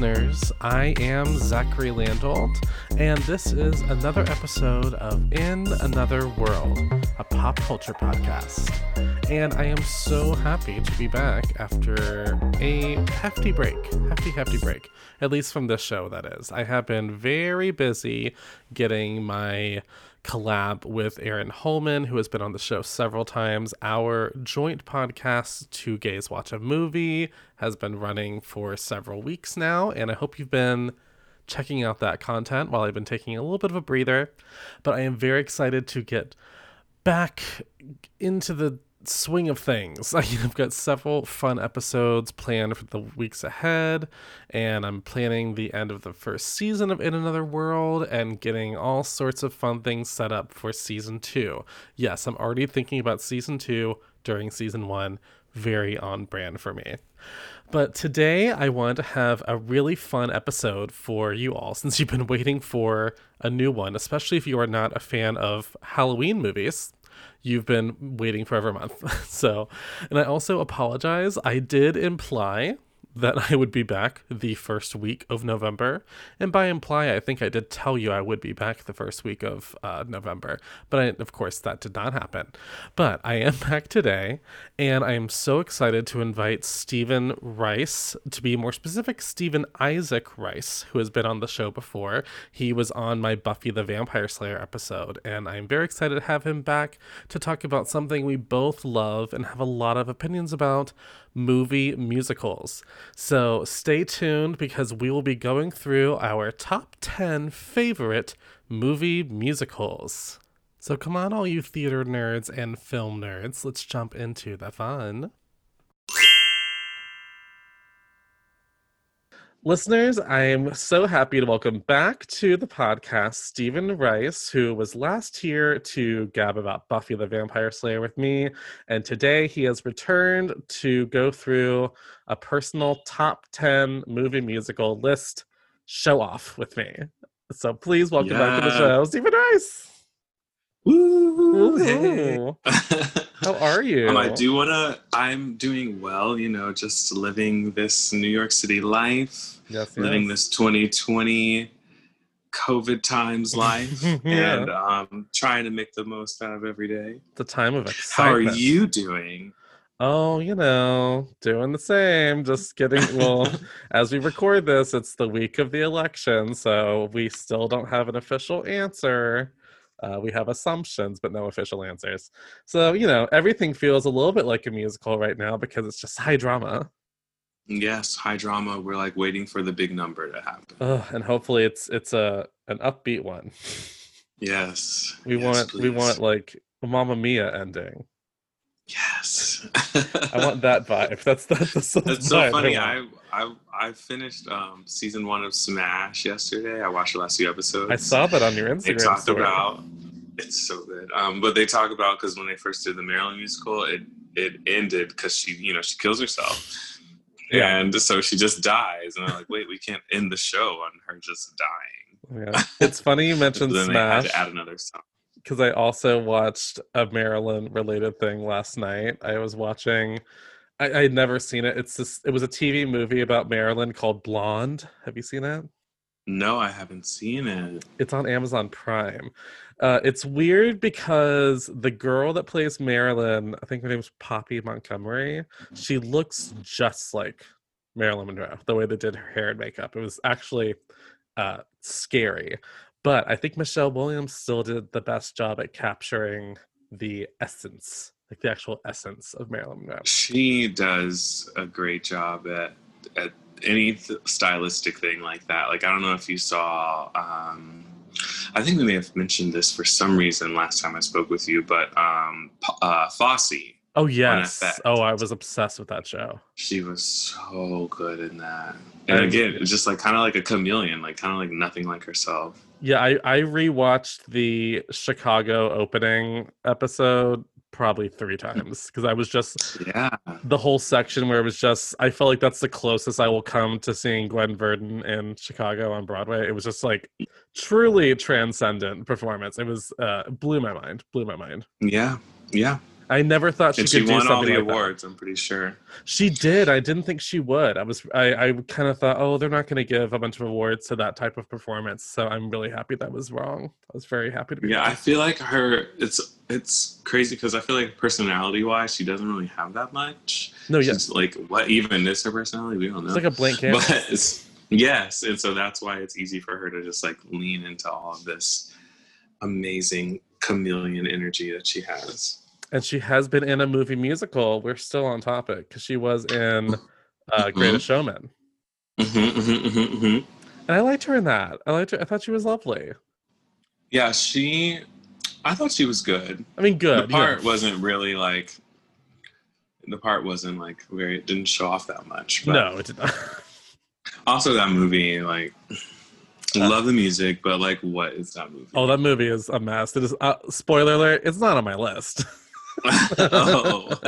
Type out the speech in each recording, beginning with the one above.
listeners, I am Zachary Landolt, and this is another episode of In Another World, a pop culture podcast. And I am so happy to be back after a hefty break, at least from this show, that is. I have been very busy getting my collab with Aaron Holman, who has been on the show several times. Our joint podcast, Two Gays Watch a Movie, has been running for several weeks now, and I hope you've been checking out that content while I've been taking a little bit of a breather. But I am very excited to get back into the swing of things. I've got several fun episodes planned for the weeks ahead, and I'm planning the end of the first season of In Another World and getting all sorts of fun things set up for season 2. Yes, I'm already thinking about season 2 during season 1. Very on brand for me. But today I want to have a really fun episode for you all, since you've been waiting for a new one, especially if you are not a fan of Halloween movies. You've been waiting forever a month. And I also apologize. I did imply that I would be back the first week of November. And by imply, I think I did tell you I would be back the first week of November. But of course, that did not happen. But I am back today, and I am so excited to invite Stephen Rice, to be more specific, Stephen Isaac Rice, who has been on the show before. He was on my Buffy the Vampire Slayer episode, and I am very excited to have him back to talk about something we both love and have a lot of opinions about, movie musicals. So stay tuned, because we will be going through our top 10 favorite movie musicals. So come on, all you theater nerds and film nerds, let's jump into the fun. Listeners, I am so happy to welcome back to the podcast Stephen Rice, who was last here to gab about Buffy the Vampire Slayer with me. And today he has returned to go through a personal top 10 movie musical list show off with me. So please welcome back to the show, Stephen Rice. Woo! Hey. How are you? I'm doing well, just living this New York City life, this 2020 COVID times life, and trying to make the most out of every day. The time of excitement. How are you doing? Oh, doing the same, just getting, as we record this, it's the week of the election, so we still don't have an official answer. We have assumptions, but no official answers. So, everything feels a little bit like a musical right now because it's just high drama. Yes, high drama. We're waiting for the big number to happen. And hopefully it's an upbeat one. Yes. We want a Mamma Mia ending. Yes. I want that vibe. That's so funny. I finished season 1 of Smash yesterday. I watched the last few episodes. I saw that on your Instagram. They talked about it's so good. But they talk about, because when they first did the Meryl musical, it ended because she she kills herself. Yeah. And so she just dies, and I'm like, wait, we can't end the show on her just dying. Yeah. It's funny you mentioned Smash. Then they had to add another song. Because I also watched a Maryland-related thing last night. I was watching... I had never seen it. It was a TV movie about Maryland called Blonde. Have you seen it? No, I haven't seen it. It's on Amazon Prime. It's weird because the girl that plays Marilyn, I think her name's Poppy Montgomery, she looks just like Marilyn Monroe, the way they did her hair and makeup. It was actually scary. But I think Michelle Williams still did the best job at capturing the essence, the actual essence of Marilyn Monroe. She does a great job at any stylistic thing like that. I don't know if you saw, I think we may have mentioned this for some reason last time I spoke with you, but Fosse. Oh, yes. I was obsessed with that show. She was so good in that. And again, it's just kind of like a chameleon, kind of like nothing like herself. Yeah, I rewatched the Chicago opening episode probably 3 times because I was just the whole section where it was just, I felt like that's the closest I will come to seeing Gwen Verdon in Chicago on Broadway. It was just truly transcendent performance. It was blew my mind. Yeah. I never thought she could do something like that. And she won all the awards, I'm pretty sure. She did. I didn't think she would. I kind of thought, oh, they're not going to give a bunch of awards to that type of performance. So I'm really happy that was wrong. I was very happy to be wrong. I feel like her, it's crazy because I feel like personality-wise, she doesn't really have that much. No, yes. She's like, what even is her personality? We don't know. It's like a blank canvas. But yes, and so that's why it's easy for her to just like lean into all of this amazing chameleon energy that she has. And she has been in a movie musical. We're still on topic because she was in Greatest Showman. And I liked her in that. I thought she was lovely. Yeah, I thought she was good. I mean, good. The part wasn't like very, it didn't show off that much. But no, it did not. Also, that movie, like, love the music, but like, what is that movie? Oh, that movie is a mess. It is spoiler alert. It's not on my list. Oh.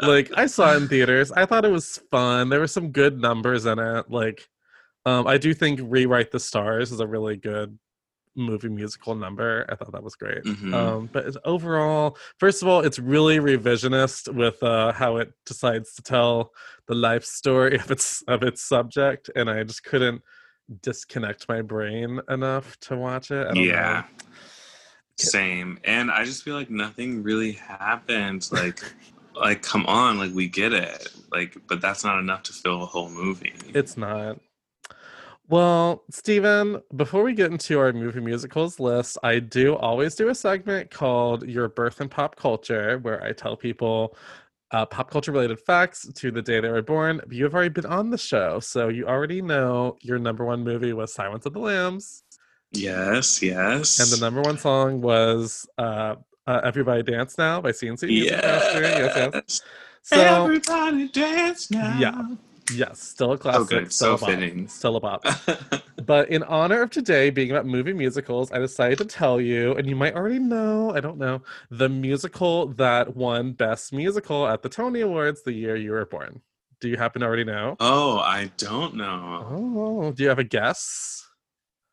Like, I saw it in theaters. I thought it was fun. There were some good numbers in it. Like, I do think "Rewrite the Stars" is a really good movie musical number. I thought that was great. Mm-hmm. But overall, first of all, it's really revisionist with how it decides to tell the life story of its subject, and I just couldn't disconnect my brain enough to watch it. I don't know. Same. And I just feel like nothing really happened. Like, like, come on, like, we get it. Like, but that's not enough to fill a whole movie. It's not. Well, Stephen, before we get into our movie musicals list, I do always do a segment called Your Birth in Pop Culture, where I tell people pop culture related facts to the day they were born. You've already been on the show, so you already know your number one movie was Silence of the Lambs. Yes, yes. And the number one song was Everybody Dance Now by CNC Music Master. Yes. So, Everybody Dance Now. Yeah. Yes, still a classic. Okay, so fitting. Still a bop. But in honor of today being about movie musicals, I decided to tell you, and you might already know, I don't know, the musical that won Best Musical at the Tony Awards the year you were born. Do you happen to already know? Oh, I don't know. Oh, do you have a guess?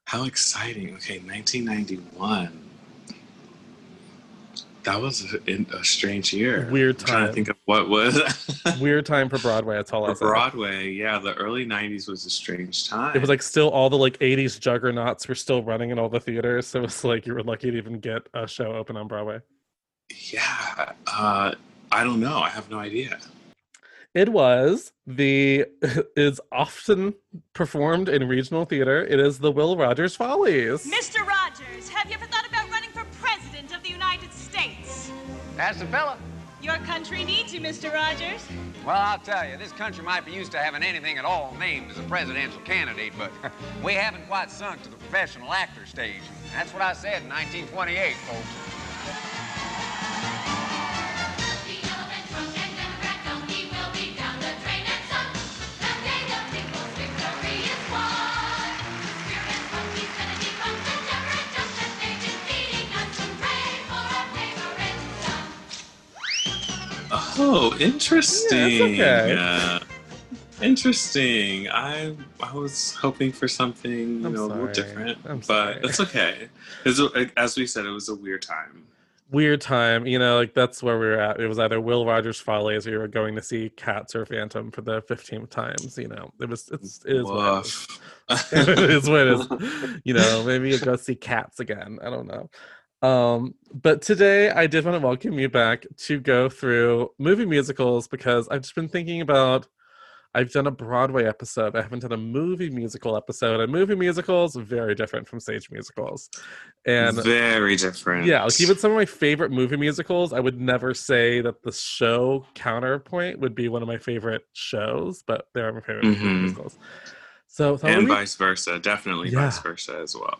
How exciting. Okay, 1991. That was a strange year. Weird time. I'm trying to think of what was. Weird time for Broadway. That's all I said. For Broadway, yeah. The early 90s was a strange time. It was like still all the like 80s juggernauts were still running in all the theaters. So it's like you were lucky to even get a show open on Broadway. Yeah. I don't know. I have no idea. It was is often performed in regional theater. It is the Will Rogers Follies. Mr. Rogers, have you ever thought about running for president of the United States? That's the fella. Your country needs you, Mr. Rogers. Well, I'll tell you, this country might be used to having anything at all named as a presidential candidate, but we haven't quite sunk to the professional actor stage. That's what I said in 1928, folks. Oh, interesting. Yeah, okay. Interesting. I was hoping for something a little different, but it's okay. As we said, it was a weird time. Weird time. You know, like that's where we were at. It was either Will Rogers Follies or you were going to see Cats or Phantom for the 15th times. You know, it is what it is. It is what it is. You know, maybe you go see Cats again. I don't know. But today I did want to welcome you back to go through movie musicals because I've just been thinking about, I've done a Broadway episode. I haven't done a movie musical episode. And movie musicals, very different from stage musicals. And very different. Yeah, like even some of my favorite movie musicals, I would never say that the show Counterpoint would be one of my favorite shows, but they're my favorite movie musicals. So and vice versa, definitely vice versa as well.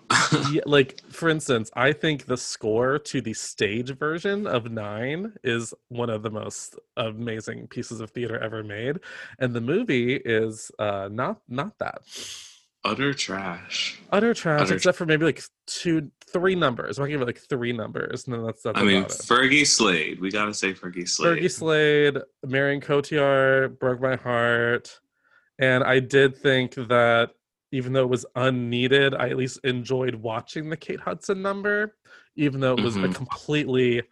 Yeah, like, for instance, I think the score to the stage version of Nine is one of the most amazing pieces of theater ever made. And the movie is not that. Utter trash. Except for maybe like 2-3 numbers. I'm going to give it like 3 numbers. And then that's Fergie Slade. We got to say Fergie Slade. Marion Cotillard, Broke My Heart. And I did think that even though it was unneeded, I at least enjoyed watching the Kate Hudson number, even though it was a completely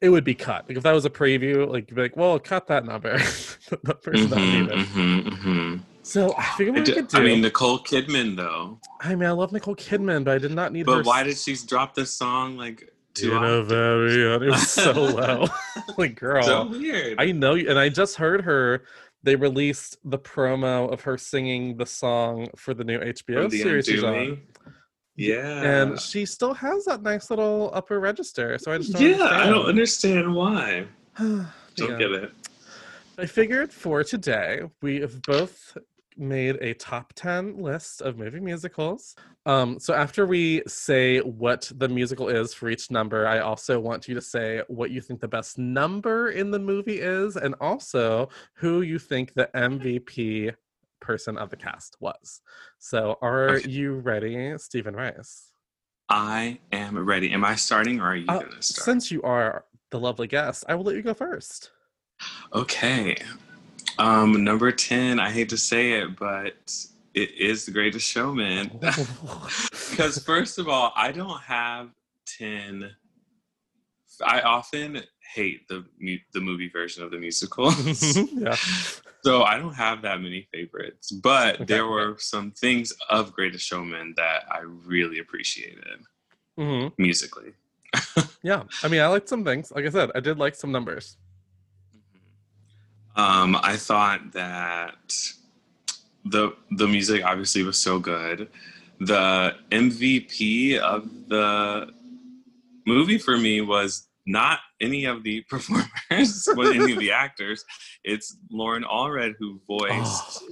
it would be cut. Like if that was a preview, like you'd be like, well, cut that number. That number's not needed. So I figured what I could do. I mean, Nicole Kidman, though. I mean, I love Nicole Kidman, but I did not need her. But why did she drop this song like too often? It was so low. Like, girl. So weird. I know. And I just heard her. They released the promo of her singing the song for the new HBO series she's on. Yeah. And she still has that nice little upper register. So I just don't understand. I don't understand why. Don't get it. I figured for today, we have both made a top 10 list of movie musicals. So after we say what the musical is for each number, I also want you to say what you think the best number in the movie is, and also who you think the MVP person of the cast was. So are you ready, Stephen Rice? I am ready. Am I starting, or are you going to start? Since you are the lovely guest, I will let you go first. Okay. Number 10, I hate to say it, but it is The Greatest Showman. Because first of all, I don't have 10. I often hate the movie version of the musical. Yeah. So I don't have that many favorites. But there were some things of Greatest Showman that I really appreciated musically. Yeah. I mean, I liked some things. Like I said, I did like some numbers. I thought that the music obviously was so good. The MVP of the movie for me was not any of the performers, was any of the actors. It's Lauren Allred who voiced,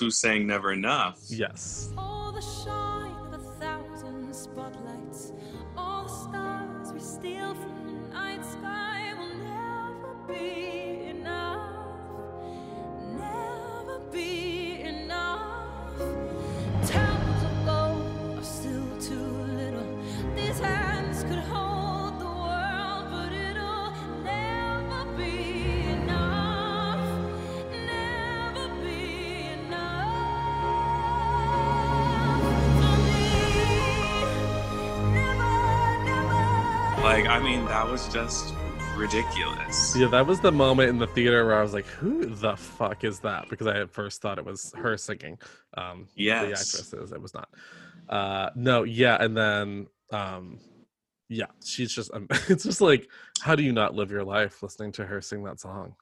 who sang Never Enough. Yes. All the shine of 1,000 spotlights, all the stars we steal from the night sky will never be. Be enough. Towns of gold are still too little. These hands could hold the world, but it'll never be enough. Never be enough for me. Never, never. Like, I mean, that was just ridiculous. Yeah, that was the moment in the theater where I was like, who the fuck is that? Because I at first thought it was her singing. The actresses. It was not. And then she's just it's just like, how do you not live your life listening to her sing that song?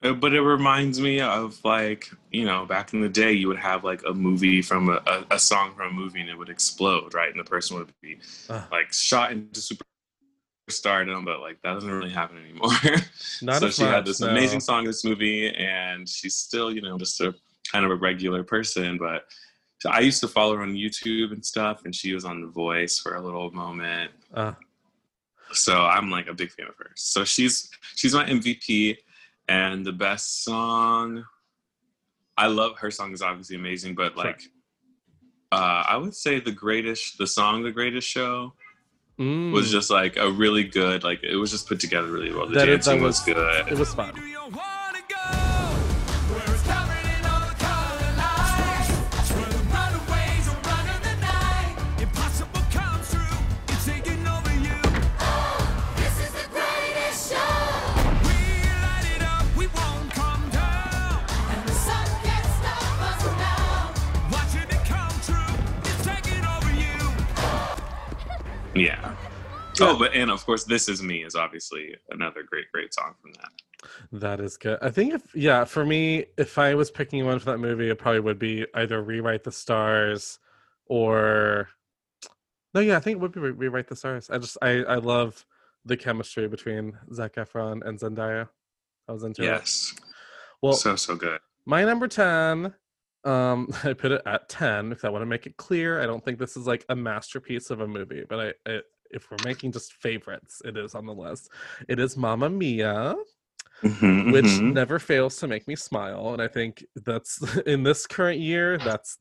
But it reminds me of, like, you know, back in the day you would have like a movie from a song from a movie and it would explode, right? And the person would be like shot into superstardom, but like that doesn't really happen anymore. Not so she much, had this amazing song in this movie, and she's still, you know, just a kind of a regular person. But so I used to follow her on YouTube and stuff, and she was on The Voice for a little moment. So I'm like a big fan of hers. So she's my MVP, and the best song. I love her song is obviously amazing, but like I would say the Greatest Show. Was just like a really good, like it was just put together really well. The dancing was good. It was fun. Yeah. Oh, but and of course, This Is Me is obviously another great song from that. That is good. I think for me, if I was picking one for that movie, it probably would be either Rewrite the Stars or I think it would be Rewrite the Stars. I love the chemistry between Zach Efron and Zendaya. I was into it. Well, so good. My number 10. I put it at 10 because I want to make it clear. I don't think this is like a masterpiece of a movie, but I if we're making just favorites, it is on the list. It is Mamma Mia, which never fails to make me smile. And I think that's, in this current year, that's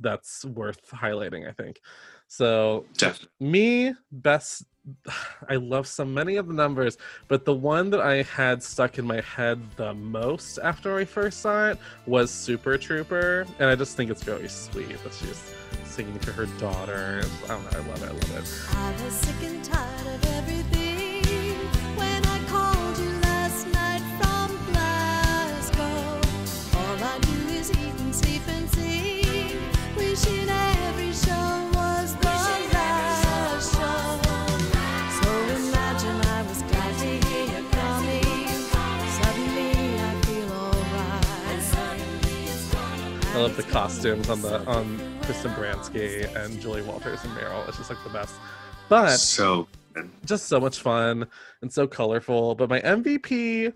worth highlighting, I think. So best, I love so many of the numbers, but the one that I had stuck in my head the most after I first saw it was Super Trooper. And I just think it's really sweet that she's singing to her daughter. I don't know, I love it. I was sick and tired of everything when I love the costumes on Kristen Bransky and Julie Walters and Meryl. It's just like the best. But so good. Just so much fun and so colorful. But my MVP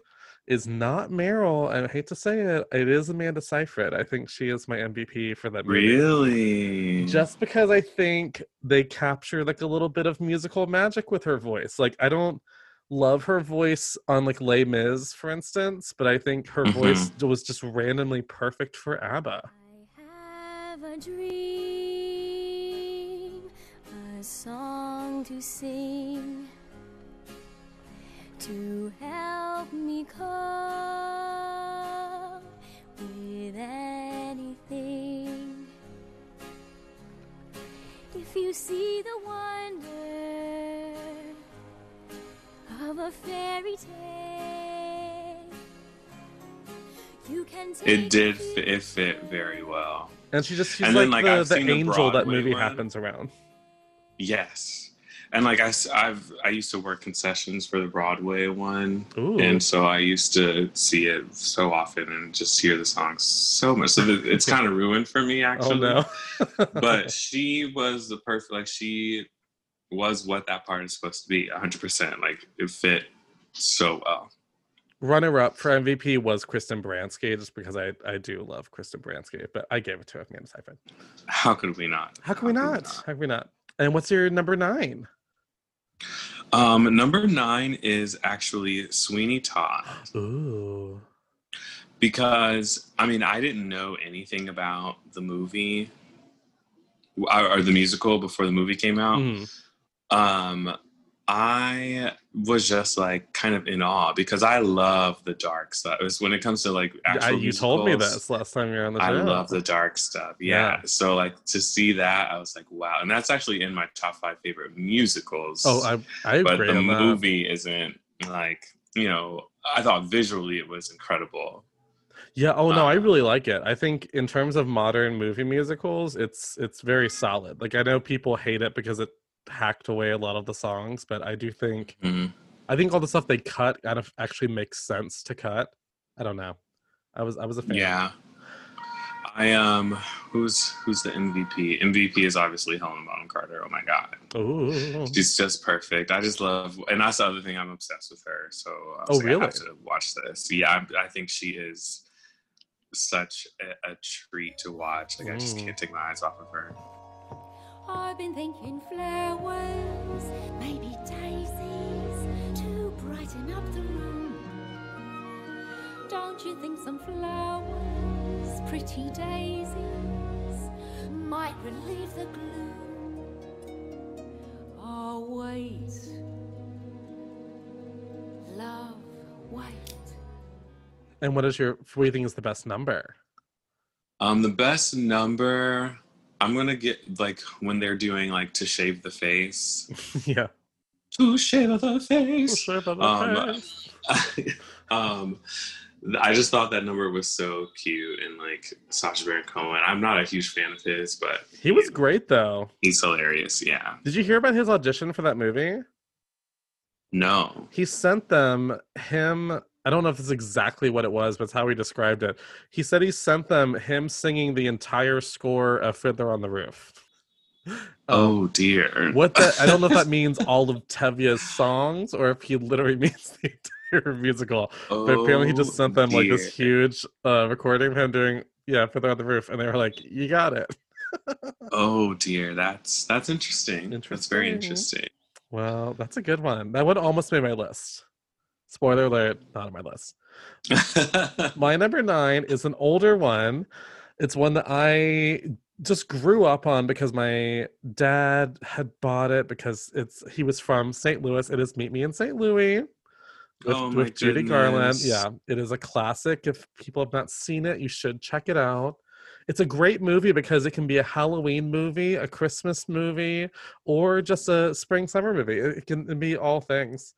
is not Meryl. I hate to say it. It is Amanda Seyfried. I think she is my MVP for that movie. Really? Just because I think they capture like a little bit of musical magic with her voice. Like, I don't love her voice on like Les Mis, for instance, but I think her voice was just randomly perfect for ABBA. I have a dream, a song to sing, to help me cope with anything. If you see the wonder of a fairy tale, you can take it. It fit very well. And she's like, then, like the angel that movie one happens around. Yes. And like I used to work concessions for the Broadway one. Ooh. And so I used to see it so often and just hear the songs so much. So it's kind of ruined for me, actually. Oh, no. But she was the perfect, like she was what that part is supposed to be, 100%. Like it fit so well. Runner-up for MVP was Kristen Bransky, just because I do love Kristen Bransky, but I gave it to Amanda Seyfried. How could we not? How could we not? And what's your number 9? Number 9 is actually Sweeney Todd. Ooh. Because, I mean, I didn't know anything about the movie or the musical before the movie came out. I was just like kind of in awe because I love the dark stuff. It was when it comes to like actual you told me this last time you were on the show. I love the dark stuff. Yeah. So like to see that, I was like, wow. And that's actually in my top 5 favorite musicals. Oh, I agree. But the movie isn't like, you know, I thought visually it was incredible. Yeah. Oh no, I really like it. I think in terms of modern movie musicals, it's very solid. Like I know people hate it because it hacked away a lot of the songs, but I do think I think all the stuff they cut kind of actually makes sense to cut. I don't know. I was a fan. Yeah. I who's the MVP? MVP is obviously Helena Bonham Carter. Oh my god. Ooh. She's just perfect. I just love, and that's the other thing, I'm obsessed with her. So really? I have to watch this. Yeah, I think she is such a treat to watch. Like I just can't take my eyes off of her. I've been thinking flowers, maybe daisies, to brighten up the room. Don't you think some flowers, pretty daisies, might relieve the gloom? Oh, wait. Love, wait. And what do you think is the best number? The best number, I'm going to get, like, when they're doing, like, To Shave the Face. Yeah. To shave the face. I just thought that number was so cute. And, like, Sacha Baron Cohen, I'm not a huge fan of his, but... He was great, though. He's hilarious, yeah. Did you hear about his audition for that movie? No. He sent them, I don't know if this is exactly what it was, but it's how he described it. He said he sent them him singing the entire score of Fiddler on the Roof. Oh, dear. I don't know if that means all of Tevia's songs or if he literally means the entire musical. Oh, but apparently he just sent them like this huge recording of him doing, Fiddler on the Roof. And they were like, you got it. Oh, dear. That's interesting. That's very interesting. Well, that's a good one. That one almost made my list. Spoiler alert, not on my list. My number 9 is an older one. It's one that I just grew up on because my dad had bought it because he was from St. Louis. It is Meet Me in St. Louis with Judy Garland. Yeah, it is a classic. If people have not seen it, you should check it out. It's a great movie because it can be a Halloween movie, a Christmas movie, or just a spring-summer movie. It can be all things.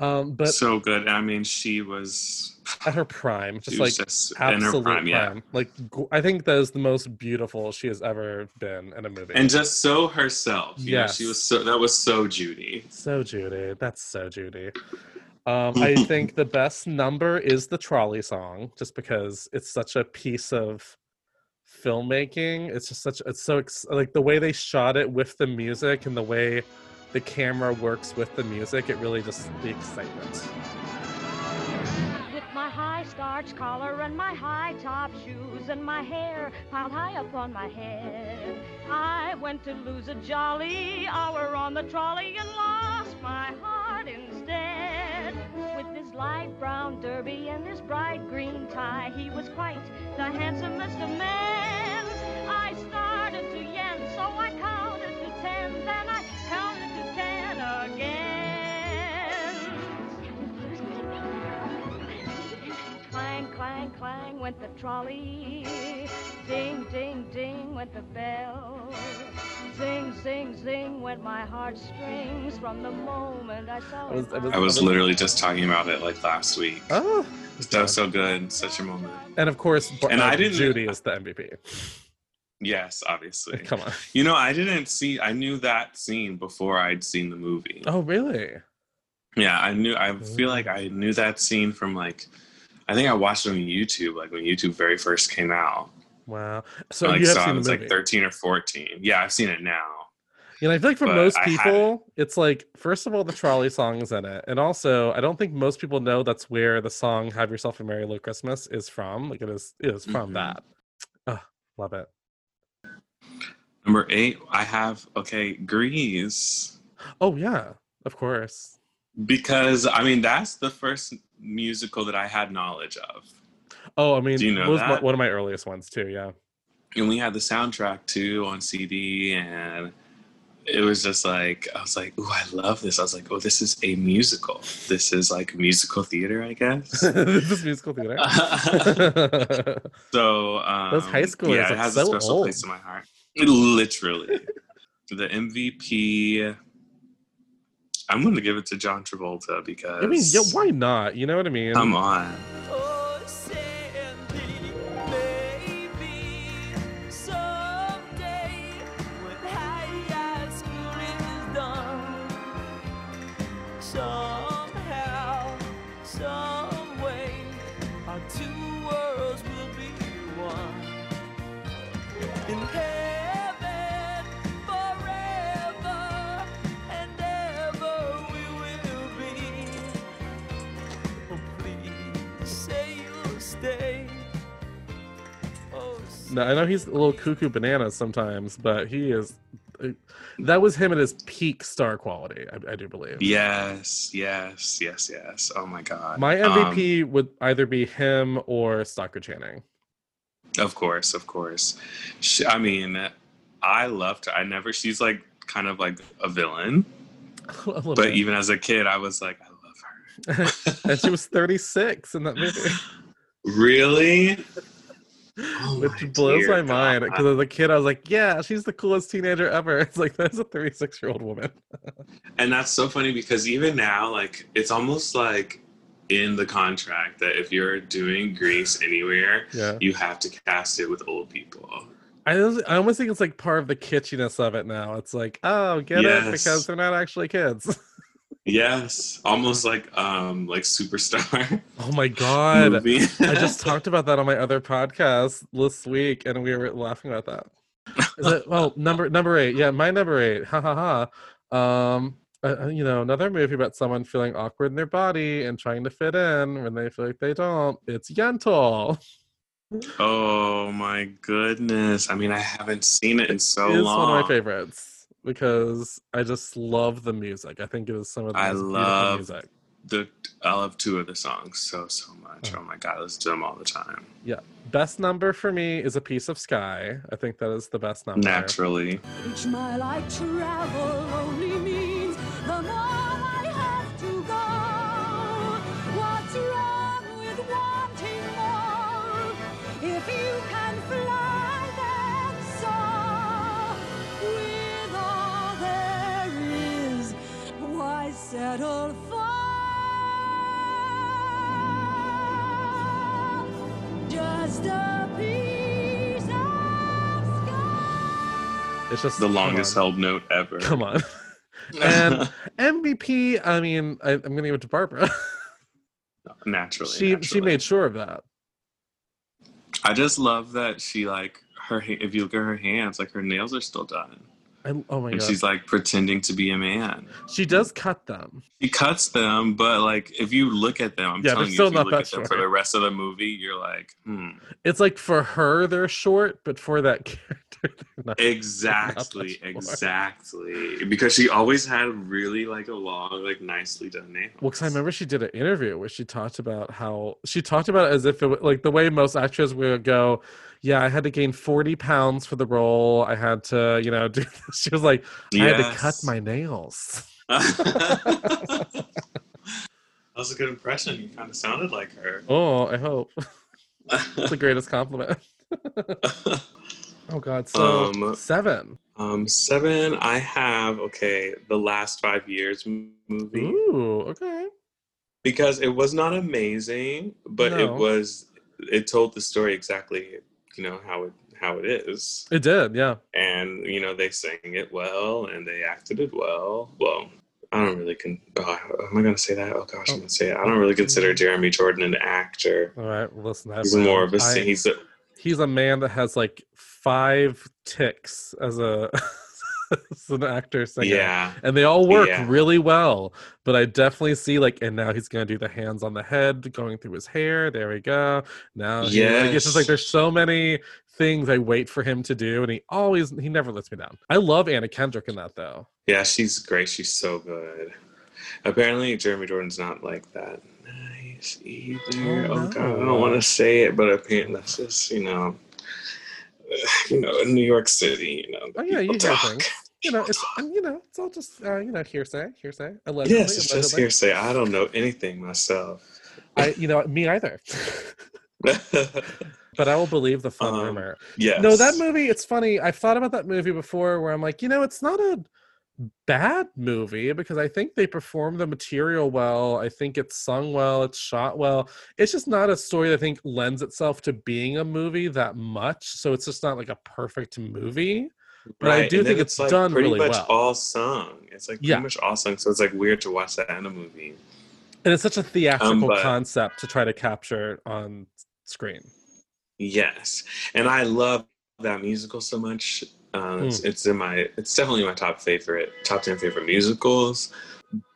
But so good. I mean, she was at her prime, just like just absolute in her prime. Yeah. Like I think that is the most beautiful she has ever been in a movie, and just so herself. Yeah, she was so. That was so Judy. So Judy. That's so Judy. I think the best number is the trolley song, just because it's such a piece of filmmaking. It's just such, it's so, like the way they shot it with the music and the way the camera works with the music, it really just, the excitement. My starch collar and my high top shoes and my hair piled high up on my head. I went to lose a jolly hour on the trolley and lost my heart instead. With this light brown derby and this bright green tie, he was quite the handsomest of men. I started to yen, so I counted to 10, then I counted to 10 again. Clang, clang, clang went the trolley. Ding, ding, ding went the bell. Zing, zing, zing went my heartstrings from the moment I saw it. I was literally just talking about it like last week. Oh, that was so good, such a moment. And of course, Judy is the MVP. Yes, obviously. Come on. You know, I knew that scene before I'd seen the movie. Oh, really? Yeah, I feel like I knew that scene from like, I think I watched it on YouTube, like when YouTube very first came out. Wow. So you have seen the movie. I was like 13 or 14. Yeah, I've seen it now. You know, I feel like for most people, it's like, first of all, the trolley song is in it. And also, I don't think most people know that's where the song Have Yourself a Merry Little Christmas is from. Like it is from that. Oh, love it. Number 8, I have, Grease. Oh, yeah, of course. Because, I mean, that's the first musical that I had knowledge of. Oh, I mean, it was one of my earliest ones, too, yeah. And we had the soundtrack, too, on CD, and it was just like, I was like, ooh, I love this. I was like, oh, this is a musical. This is, like, musical theater, I guess. This is musical theater. So, those high schoolers are so old. Yeah, it has a special place in my heart. Literally. The MVP... I'm going to give it to John Travolta because... I mean, yeah, why not? You know what I mean? Come on. Oh, Sandy, baby, someday when high school is done, somehow, some way, our two worlds will be one. In No, I know he's a little cuckoo bananas sometimes, but he is. That was him at his peak star quality, I do believe. Yes, yes, yes, yes. Oh my God. My MVP would either be him or Stalker Channing. Of course, of course. I loved her. She's like kind of like a villain. But even as a kid, I was like, I love her. And she was 36 in that movie. Really? Oh, which blows my mind, because as a kid I was like, yeah, she's the coolest teenager ever. It's like, that's a 36-year-old woman. And that's so funny, because even now, like, it's almost like in the contract that if you're doing Grease anywhere, you have to cast it with old people. I almost think it's like part of the kitschiness of it now. It's like, oh, it, because they're not actually kids. Yes, almost like Superstar. Oh my God. I just talked about that on my other podcast this week, and we were laughing about that. Number 8. Yeah, my number 8. Ha ha ha. Another movie about someone feeling awkward in their body and trying to fit in when they feel like they don't. It's Yentl. Oh my goodness. I mean, I haven't seen it in so long. It's one of my favorites, because I just love the music. I think it was some of the most beautiful music. I love two of the songs so much. Oh my God, I listen to them all the time. Yeah. Best number for me is A Piece of Sky. I think that is the best number. Naturally. Each mile I travel only means the more I have to go. What's wrong with wanting more? If you can fly. Settle for just a piece of sky. It's just the longest held note ever. Come on. And MVP, I'm going to give it to Barbra. Naturally. She made sure of that. I just love that she, like, if you look at her hands, like her nails are still done. Oh my god! She's like pretending to be a man. She does cut them. She cuts them, but like if you look at them, I'm telling you, if you look at them for the rest of the movie, you're like, It's like for her they're short, but for that character, they're not. Exactly. Because she always had really like a long, like nicely done nails. Well, because I remember she did an interview where she talked about how it as if it was like the way most actors would go. Yeah, I had to gain 40 pounds for the role. I had to, you know, do this. She was like, I had to cut my nails. That was a good impression. You kind of sounded like her. Oh, I hope. That's the greatest compliment. Oh, God. So, seven. Seven, I have, the last 5 years movie. Ooh, okay. Because it was not amazing, but it told the story exactly, you know, how it is. It did, yeah. And, you know, they sang it well and they acted it well. Well, I don't really... am I going to say that? Oh, gosh, I'm going to say it. I don't really consider Jeremy Jordan an actor. All right, well, listen. He's more of a... He's a man that has, like, 5 ticks as a... It's an actor singer. Yeah. And they all work really well. But I definitely see, like, and now he's going to do the hands on the head, going through his hair. There we go. Now, it's just like there's so many things I wait for him to do. And he never lets me down. I love Anna Kendrick in that, though. Yeah, she's great. She's so good. Apparently, Jeremy Jordan's not like that nice either. Oh, God. I don't want to say it, but apparently, that's just, you know. You know, in New York City, you know. Oh yeah, you hear things. You know, it's all just hearsay. Allegedly. Yes, it's just hearsay. I don't know anything myself. Me either. But I will believe the fun rumor. Yes. No, that movie. It's funny. I've thought about that movie before, where I'm like, you know, it's not a bad movie because I think they perform the material well. I think it's sung well, it's shot well. It's just not a story that I think lends itself to being a movie that much. So it's just not like a perfect movie. But right. I do think it's like done really well. Pretty much all sung. It's like pretty much all sung. So it's like weird to watch that in a movie. And it's such a theatrical concept to try to capture on screen. Yes. And I love that musical so much. It's definitely my top 10 favorite musicals,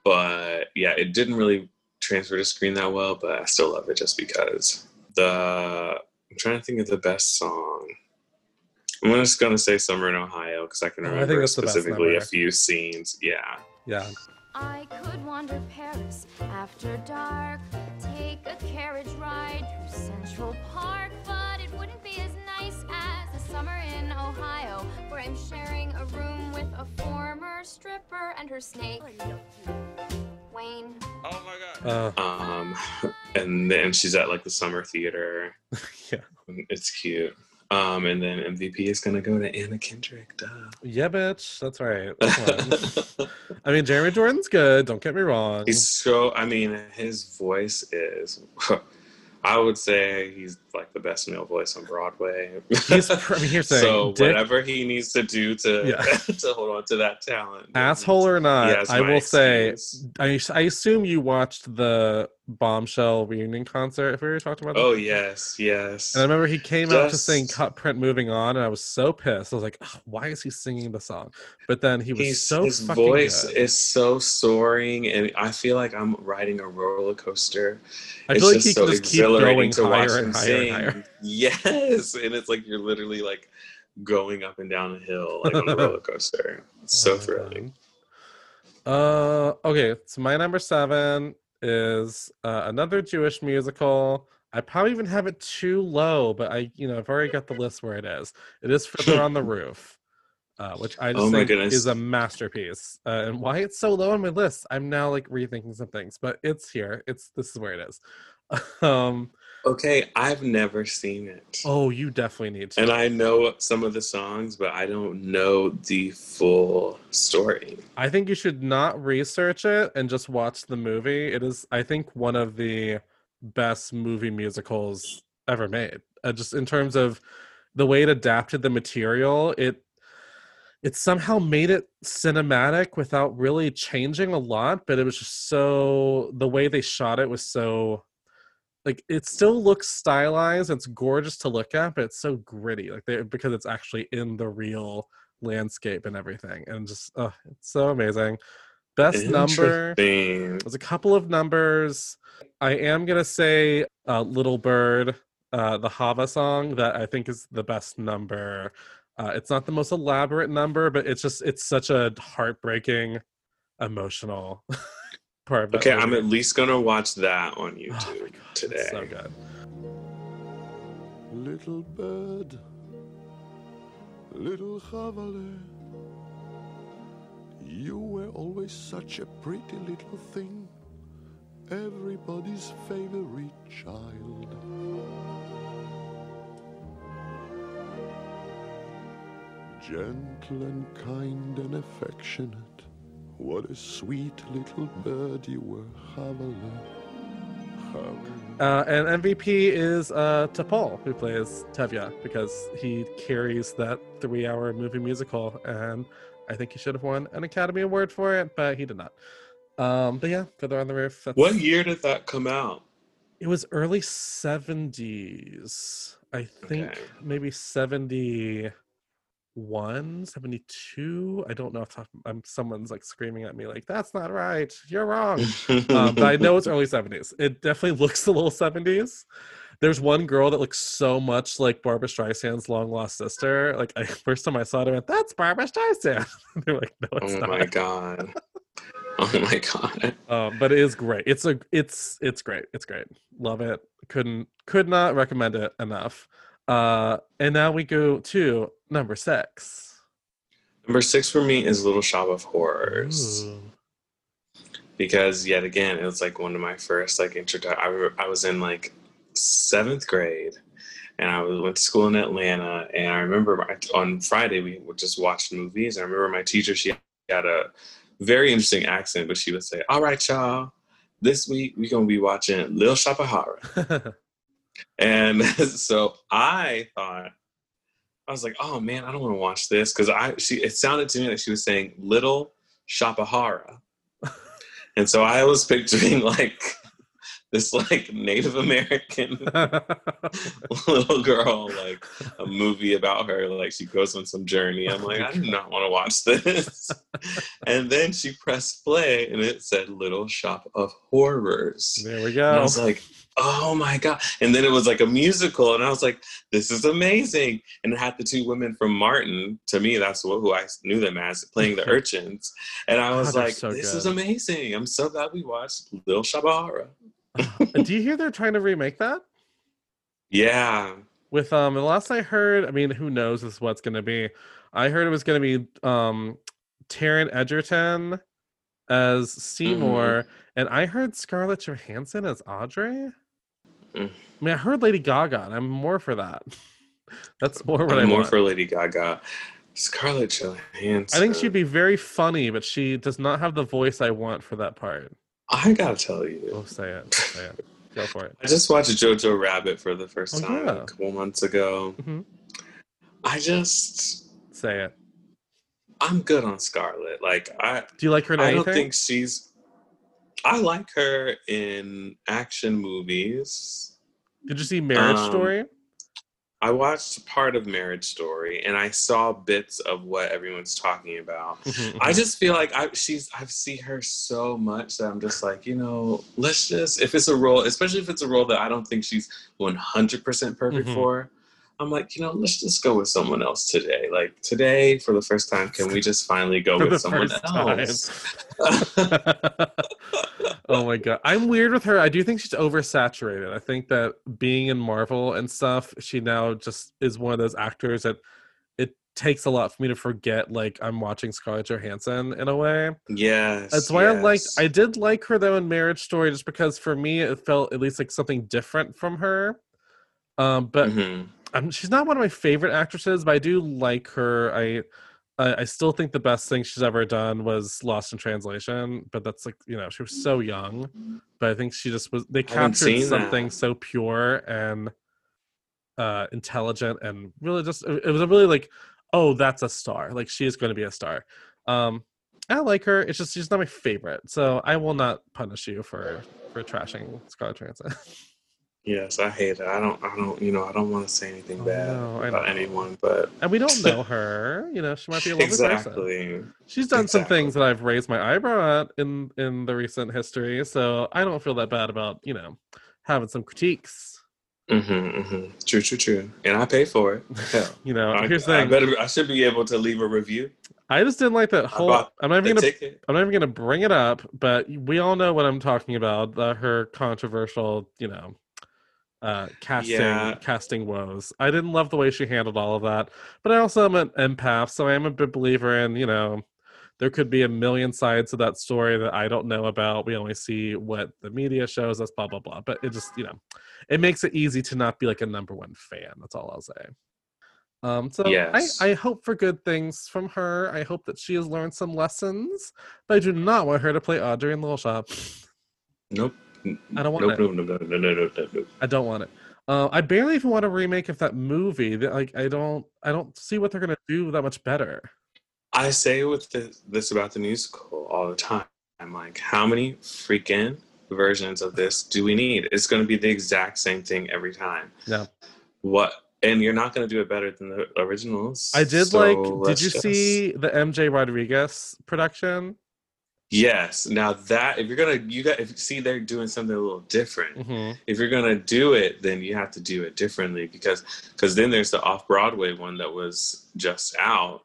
but yeah, it didn't really transfer to screen that well, but I still love it just because I'm trying to think of the best song. I'm just going to say Summer in Ohio because I can remember specifically a few scenes. Yeah. Yeah. I could wander Paris after dark, take a carriage ride through Central Park, but it wouldn't be as nice as a summer in Ohio, where I'm sharing a room with a former stripper and her snake, Wayne. Oh my God. And then she's at like the summer theater. Yeah. It's cute. And then MVP is going to go to Anna Kendrick, duh. Yeah, bitch. That's right. That's I mean, Jeremy Jordan's good. Don't get me wrong. He's so... I mean, his voice is... I would say he's like the best male voice on Broadway. Whatever he needs to do to hold on to that talent. Asshole or not, I will excuse. I assume you watched the Bombshell reunion concert. If we were talking about that. Oh, yes. And I remember he came out to sing Cut Print Moving On, and I was so pissed. I was like, why is he singing the song? But then he was so his fucking voice good. Is so soaring, and I feel like I'm riding a roller coaster. I feel like he can just keep going to higher and higher sing. And higher. Yes, and it's like you're literally like going up and down a hill like on a roller coaster. It's so thrilling. Okay, so my number 7 is another Jewish musical. I probably even have it too low, but I've already got the list where it is. It is Fiddler on the Roof, which I just think is a masterpiece. And why it's so low on my list, I'm now like rethinking some things, but it's here. This is where it is. Okay, I've never seen it. Oh, you definitely need to. And I know some of the songs, but I don't know the full story. I think you should not research it and just watch the movie. It is, I think, one of the best movie musicals ever made. Just in terms of the way it adapted the material, it somehow made it cinematic without really changing a lot, but it was just so... The way they shot it was so... like it still looks stylized. It's gorgeous to look at, but it's so gritty, like they, because it's actually in the real landscape and everything. And just, oh, it's so amazing. Best number. There's a couple of numbers. I am going to say Little Bird, the Hava song, that I think is the best number. It's not the most elaborate number, but it's just, it's such a heartbreaking, emotional part of it. Okay, movie. I'm at least going to watch that on YouTube today. It's so good. Little bird, little Havale, you were always such a pretty little thing, everybody's favorite child. Gentle and kind and affectionate, what a sweet little bird you were, Havale. And MVP is T'Pol, who plays Tevye, because he carries that 3-hour movie musical, and I think he should have won an Academy Award for it, but he did not. But yeah, Fiddler on the Roof. What year did that come out? It was early 70s. I think maybe 71, 72. I don't know if someone's like screaming at me like, that's not right, you're wrong. But I know it's early 70s. It definitely looks a little 70s. There's one girl that looks so much like Barbra Streisand's long-lost sister. Like, first time I saw it, I went, that's Barbra Streisand. They're like, no, it's not. Oh my god. But it is great. It's great. Love it. Could not recommend it enough. And now we go to number 6. Number 6 for me is Little Shop of Horrors. Ooh. Because yet again, it was like one of my first like I was in like 7th grade, and I went to school in Atlanta, and I remember on Friday we just watched movies. I remember my teacher, she had a very interesting accent, but she would say, all right, y'all, this week we're going to be watching Little Shop of Horrors. And so I thought, I was like, oh man, I don't want to watch this, because it sounded to me like she was saying Little Shop of Horrors. And so I was picturing like this like Native American little girl, like a movie about her, like she goes on some journey. I'm like, I do not want to watch this. And then she pressed play, and it said Little Shop of Horrors. There we go. And I was like, oh my god. And then it was like a musical, and I was like, this is amazing. And it had the two women from Martin, to me that's who I knew them as, playing the urchins. And I was like, so this is amazing. I'm so glad we watched Little Shop of Horrors. Do you hear they're trying to remake that? Yeah, with the last I heard, I mean, who knows is what's gonna be. I heard it was gonna be Taron Egerton as Seymour, and I heard Scarlett Johansson as Audrey. I mean, I heard Lady Gaga, and I'm more for that. That's more what I want. I'm more for Lady Gaga. Scarlett Johansson, I think she'd be very funny, but she does not have the voice I want for that part. I gotta tell you. Oh, say it. Go for it. I just watched Jojo Rabbit for the first time a couple months ago. Mm-hmm. I just... Say it. I'm good on Scarlett. Like, do you like her in anything? I don't think she's... I like her in action movies. Did you see Marriage Story? I watched part of Marriage Story, and I saw bits of what everyone's talking about. I just feel like I've seen her so much that I'm just like, you know, let's just, if it's a role, especially if it's a role that I don't think she's 100% perfect for, I'm like, you know, let's just go with someone else today. Like, today, for the first time, can we just finally go with someone else? Oh my god, I'm weird with her. I do think she's oversaturated. I think that being in Marvel and stuff, she now just is one of those actors that it takes a lot for me to forget, like, I'm watching Scarlett Johansson in a way. Yes. That's why I did like her, though, in Marriage Story, just because for me, it felt at least like something different from her. But she's not one of my favorite actresses, but I do like her. I still think the best thing she's ever done was Lost in Translation, but that's like, you know, she was so young, but I think she just was, they captured something so pure and intelligent, and really just, it was a really like, oh, that's a star. Like, she is going to be a star. I like her. It's just, she's not my favorite. So I will not punish you for trashing Scarlett Johansson. Yes, I hate it. I don't want to say anything bad about anyone, but and we don't know her. You know, she might be a lovely person. She's done some things that I've raised my eyebrow at in the recent history, so I don't feel that bad about, you know, having some critiques. True. And I pay for it. Hell, you know, here's the thing. I should be able to leave a review. I just didn't like that whole. I'm not even gonna bring it up. But we all know what I'm talking about. Her controversial, you know, casting woes. I didn't love the way she handled all of that. But I also am an empath, so I am a big believer in, you know, there could be a million sides to that story that I don't know about. We only see what the media shows us, blah, blah, blah. But it just, you know, it makes it easy to not be like a number one fan. That's all I'll say. Yes. I hope for good things from her. I hope that she has learned some lessons. But I do not want her to play Audrey in Little Shop. Nope. I don't want it. No. I don't want it. I barely even want a remake of that movie. Like, I don't see what they're going to do that much better. I say with this about the musical all the time. I'm like, how many freaking versions of this do we need? It's going to be the exact same thing every time. Yeah. What? And you're not going to do it better than the originals. I did see the MJ Rodriguez production? Yes. Now that, they're doing something a little different. Mm-hmm. If you're going to do it, then you have to do it differently because then there's the off-Broadway one that was just out.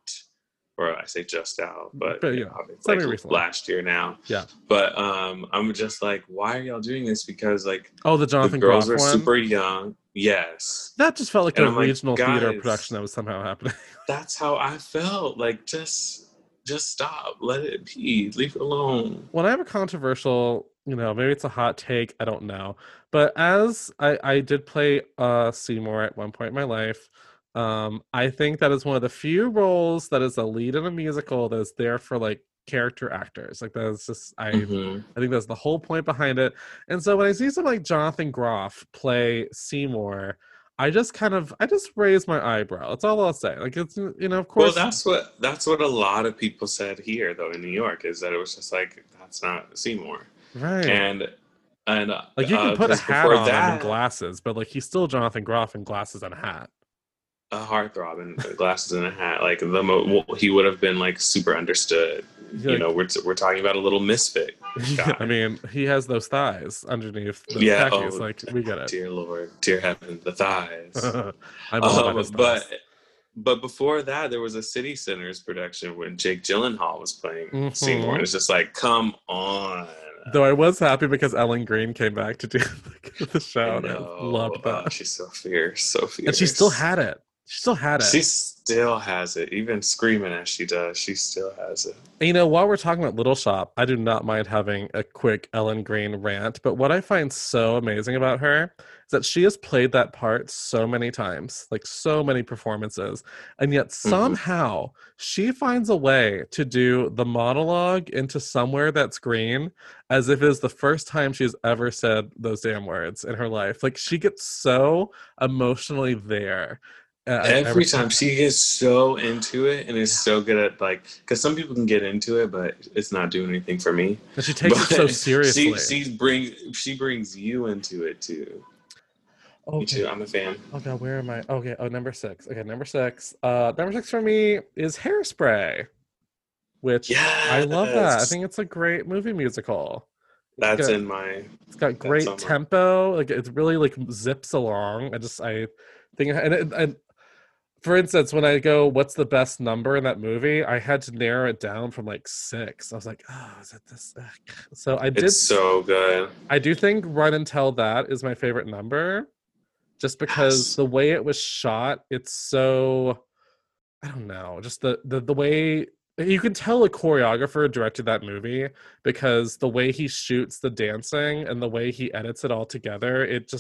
Or I say just out, but yeah, obviously, like last year now. Yeah. But I'm just like, why are y'all doing this? Because like, the Jonathan Groff girls are super young. Yes. That just felt like a regional theater production that was somehow happening. That's how I felt. Like, just stop. Let it be. Leave it alone. When I have a controversial, you know, maybe it's a hot take. I don't know. But as I did play Seymour at one point in my life. I think that is one of the few roles that is a lead in a musical that is there for like character actors. Like that's just I think that's the whole point behind it. And so when I see someone like Jonathan Groff play Seymour, I just raise my eyebrow. That's all I'll say. Like it's, you know, of course. Well, that's what a lot of people said here though in New York is that it was just like that's not Seymour, right? And like you can put a hat on and glasses, but like he's still Jonathan Groff in glasses and a hat. A heartthrob and glasses and a hat. Like he would have been like super understood. You're you know, like, we're talking about a little misfit guy. I mean, he has those thighs underneath. Those khakis. Like we get it. Dear Lord, dear heaven, the thighs. I'm all about his thighs. But before that, there was a City Centers production when Jake Gyllenhaal was playing Seymour, and it's just like, come on. Though I was happy because Ellen Green came back to do the show. I loved that. She's so fierce, and she still had it. She still had it. She still has it. Even screaming as she does, she still has it. And, you know, while we're talking about Little Shop, I do not mind having a quick Ellen Green rant, but what I find so amazing about her is that she has played that part so many times, like so many performances, and yet somehow she finds a way to do the monologue into Somewhere That's Green as if it is the first time she's ever said those damn words in her life. Like, she gets so emotionally there. Every time she gets so into it and is so good at like, because some people can get into it, but it's not doing anything for me. But she takes it so seriously. She brings you into it too. Okay. Me too. I'm a fan. Oh no, where am I? Okay. Oh, number six. Okay, number six. Number six for me is Hairspray, which I love that. I think it's a great movie musical. It's got great tempo. Like it's really like zips along. For instance, when I go, what's the best number in that movie? I had to narrow it down from like 6. I was like, oh, is it this? So I did. It's so good. I do think Run and Tell That is my favorite number, just because the way it was shot, it's so, I don't know, just the way you can tell a choreographer directed that movie because the way he shoots the dancing and the way he edits it all together, it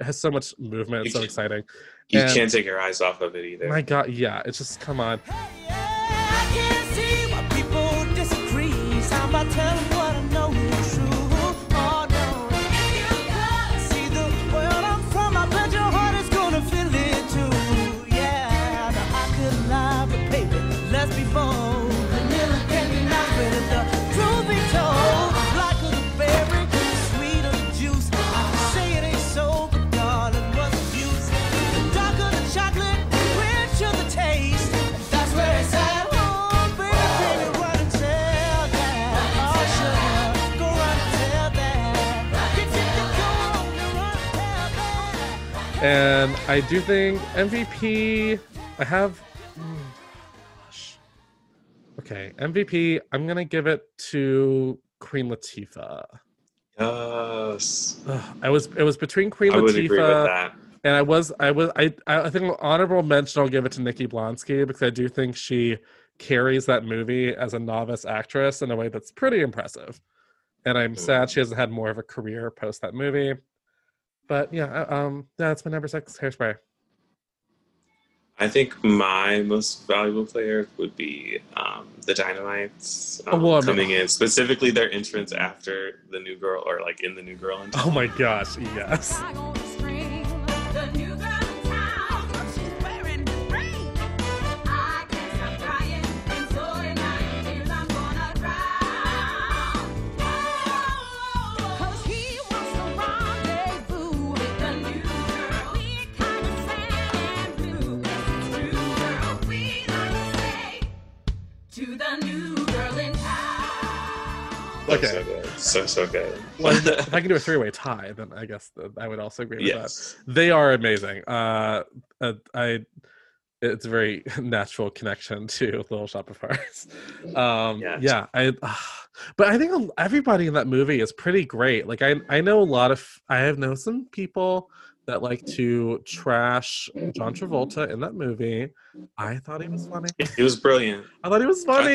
has so much movement. It's so exciting. You can't take your eyes off of it either. My God, yeah. It's just, come on. Hey, yeah, I can't see why people disagree. So I'm tell them what I know is true. Oh, no. If you see the world I'm from, I bet your heart is going to feel it too. Yeah, now I could lie, but baby, let's be bold. Vanilla candy, not with the truth be told. Like a berry, sweet of the juice. I say it ain't And I do think MVP, I have, okay, MVP, I'm going to give it to Queen Latifah. Yes. It was between Queen Latifah. I would agree with that. And I think honorable mention, I'll give it to Nikki Blonsky, because I do think she carries that movie as a novice actress in a way that's pretty impressive. And I'm sad she hasn't had more of a career post that movie. But yeah, that's my number 6, Hairspray. I think my most valuable player would be the Dynamites coming in, specifically their entrance after The New Girl, or like in The New Girl. Oh my gosh, yes. Okay. So good. Well, if I can do a three-way tie, then I guess I would also agree with that. They are amazing. It's a very natural connection to Little Shop of Horrors. But I think everybody in that movie is pretty great. Like I know some people that like to trash John Travolta in that movie. I thought he was funny. He was brilliant. I enjoyed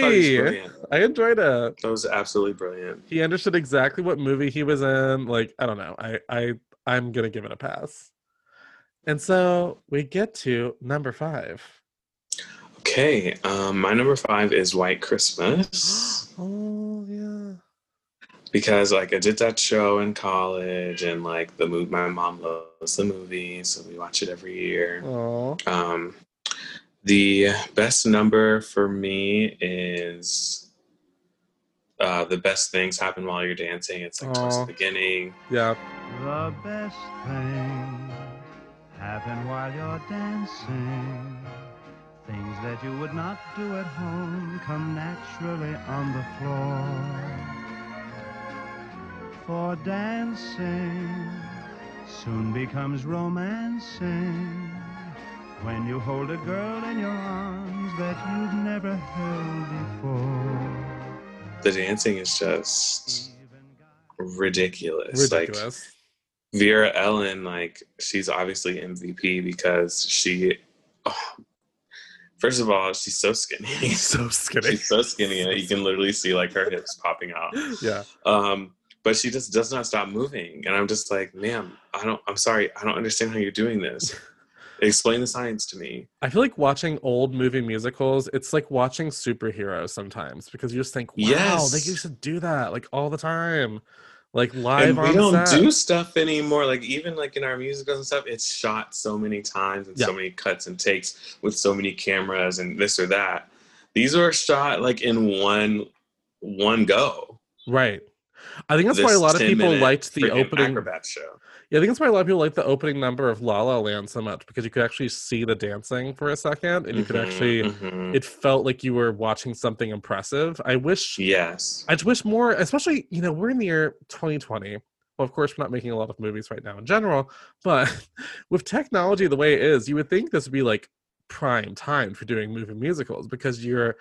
it. That was absolutely brilliant. He understood exactly what movie he was in. Like, I don't know. I'm going to give it a pass. And so we get to number 5. Okay. My number 5 is White Christmas. Oh, yeah. Because, like, I did that show in college, and, like, the movie, my mom loves the movie, so we watch it every year. Aww. The best number for me is The Best Things Happen While You're Dancing. It's, like, towards the beginning. Yeah. The best things happen while you're dancing. Things that you would not do at home come naturally on the floor. For dancing soon becomes romancing when you hold a girl in your arms that you've never held before. The dancing is just ridiculous. Like, Vera Ellen, like, she's obviously MVP because she... Oh, first of all, she's so skinny. She's so skinny that you can literally see, like, her hips popping out. Yeah. But she just does not stop moving. And I'm just like, ma'am, I'm sorry. I don't understand how you're doing this. Explain the science to me. I feel like watching old movie musicals, it's like watching superheroes sometimes, because you just think, wow, they used to do that like all the time. Like live and on set. We don't do stuff anymore. Like even like in our musicals and stuff, it's shot so many times and so many cuts and takes with so many cameras and this or that. These are shot like in one go. Right. I think that's why a lot of people liked the opening acrobat show. Yeah, I think that's why a lot of people liked the opening number of La La Land so much, because you could actually see the dancing for a second, and you could actually it felt like you were watching something impressive. I just wish more, especially, you know, we're in the year 2020. Well, of course, we're not making a lot of movies right now in general, but with technology the way it is, you would think this would be like prime time for doing movie musicals, because your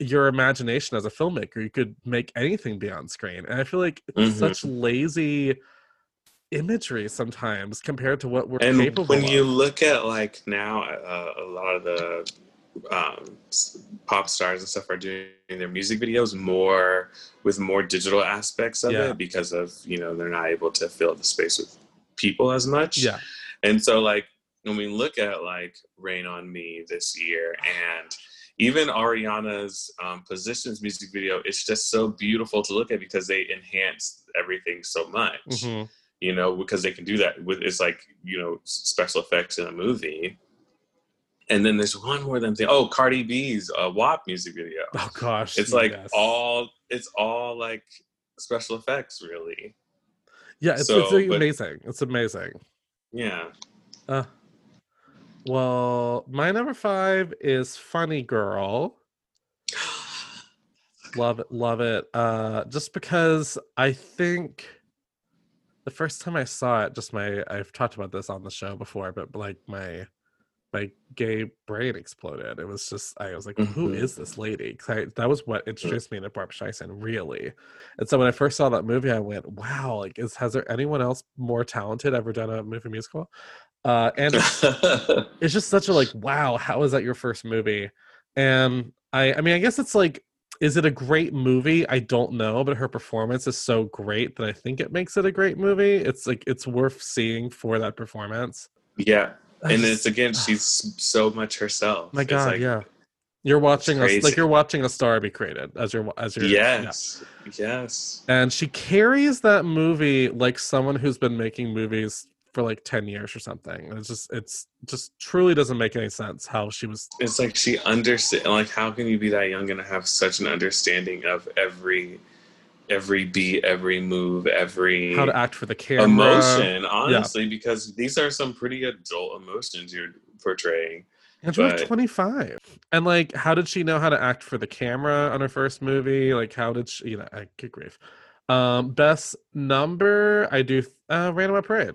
imagination as a filmmaker, you could make anything be on screen. And I feel like it's such lazy imagery sometimes compared to what we're capable of. And when you look at like now, a lot of the pop stars and stuff are doing their music videos more with more digital aspects of it, because of, you know, they're not able to fill the space with people as much. Yeah. And so like, when we look at like Rain on Me this year, and even Ariana's Positions music video, it's just so beautiful to look at because they enhance everything so much, you know, because they can do that with, it's like, you know, special effects in a movie. And then there's one more than thing. Oh, Cardi B's WAP music video. Oh gosh. It's like all like special effects really. Yeah. It's amazing. It's amazing. Yeah. Well, my number 5 is Funny Girl. Love it. Just because I think the first time I saw it, just my, I've talked about this on the show before, but like my gay brain exploded. It was just, I was like, mm-hmm. Who is this lady? 'Cause that was what introduced me to Barbra Streisand, really. And so when I first saw that movie, I went, wow, like, has there anyone else more talented ever done a movie musical? And it's just such a like, wow, how is that your first movie? And I mean, I guess it's like, is it a great movie? I don't know, but her performance is so great that I think it makes it a great movie. It's like, it's worth seeing for that performance. Yeah. And it's, again, she's so much herself. My God, like, yeah. You're watching us like you're watching a star be created as your yes, yeah. Yes. And she carries that movie like someone who's been making movies for like 10 years or something. It's just truly doesn't make any sense how she was. It's like she understands. Like, how can you be that young and have such an understanding of every beat, every move, every how to act for the camera, emotion, honestly, yeah. Because these are some pretty adult emotions you're portraying. And she was 25. And like, how did she know how to act for the camera on her first movie? Like, how did she, you know, I could grief. Best number, I do Roundabout Parade.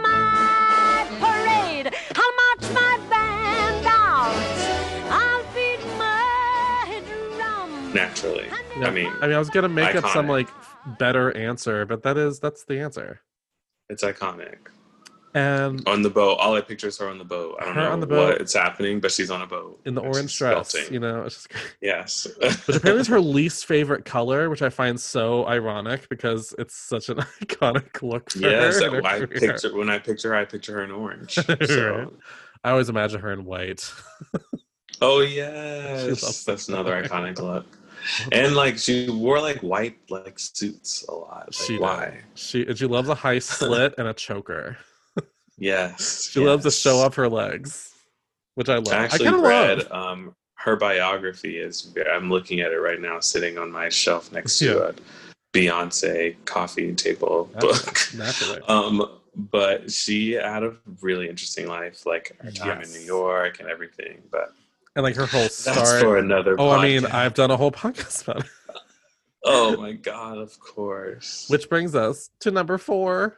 my parade? I'll march my band out. I'll beat my drum. Naturally. Yeah. I mean, I was gonna make iconic. Up some like better answer, but that's the answer. It's iconic. And on the boat, all I picture is her on the boat. I don't know what it's happening, but she's on a boat in the orange dress. Belting. You know, it's just yes. Which apparently is her least favorite color, which I find so ironic because it's such an iconic look for yes, her. Yes, when I picture her, I picture her in orange. So. I always imagine her in white. Oh yes, that's another iconic look. And like she wore like white like suits a lot. Like, she loves a high slit and a choker. Yes, she loves to show off her legs, which I love. I read her biography. I'm looking at it right now, sitting on my shelf next to a Beyonce coffee table book. Naturally. But she had a really interesting life, like her time in New York and everything. But. And like her whole story. That's for another podcast. I mean, I've done a whole podcast about it. Oh my God, of course. Which brings us to number 4.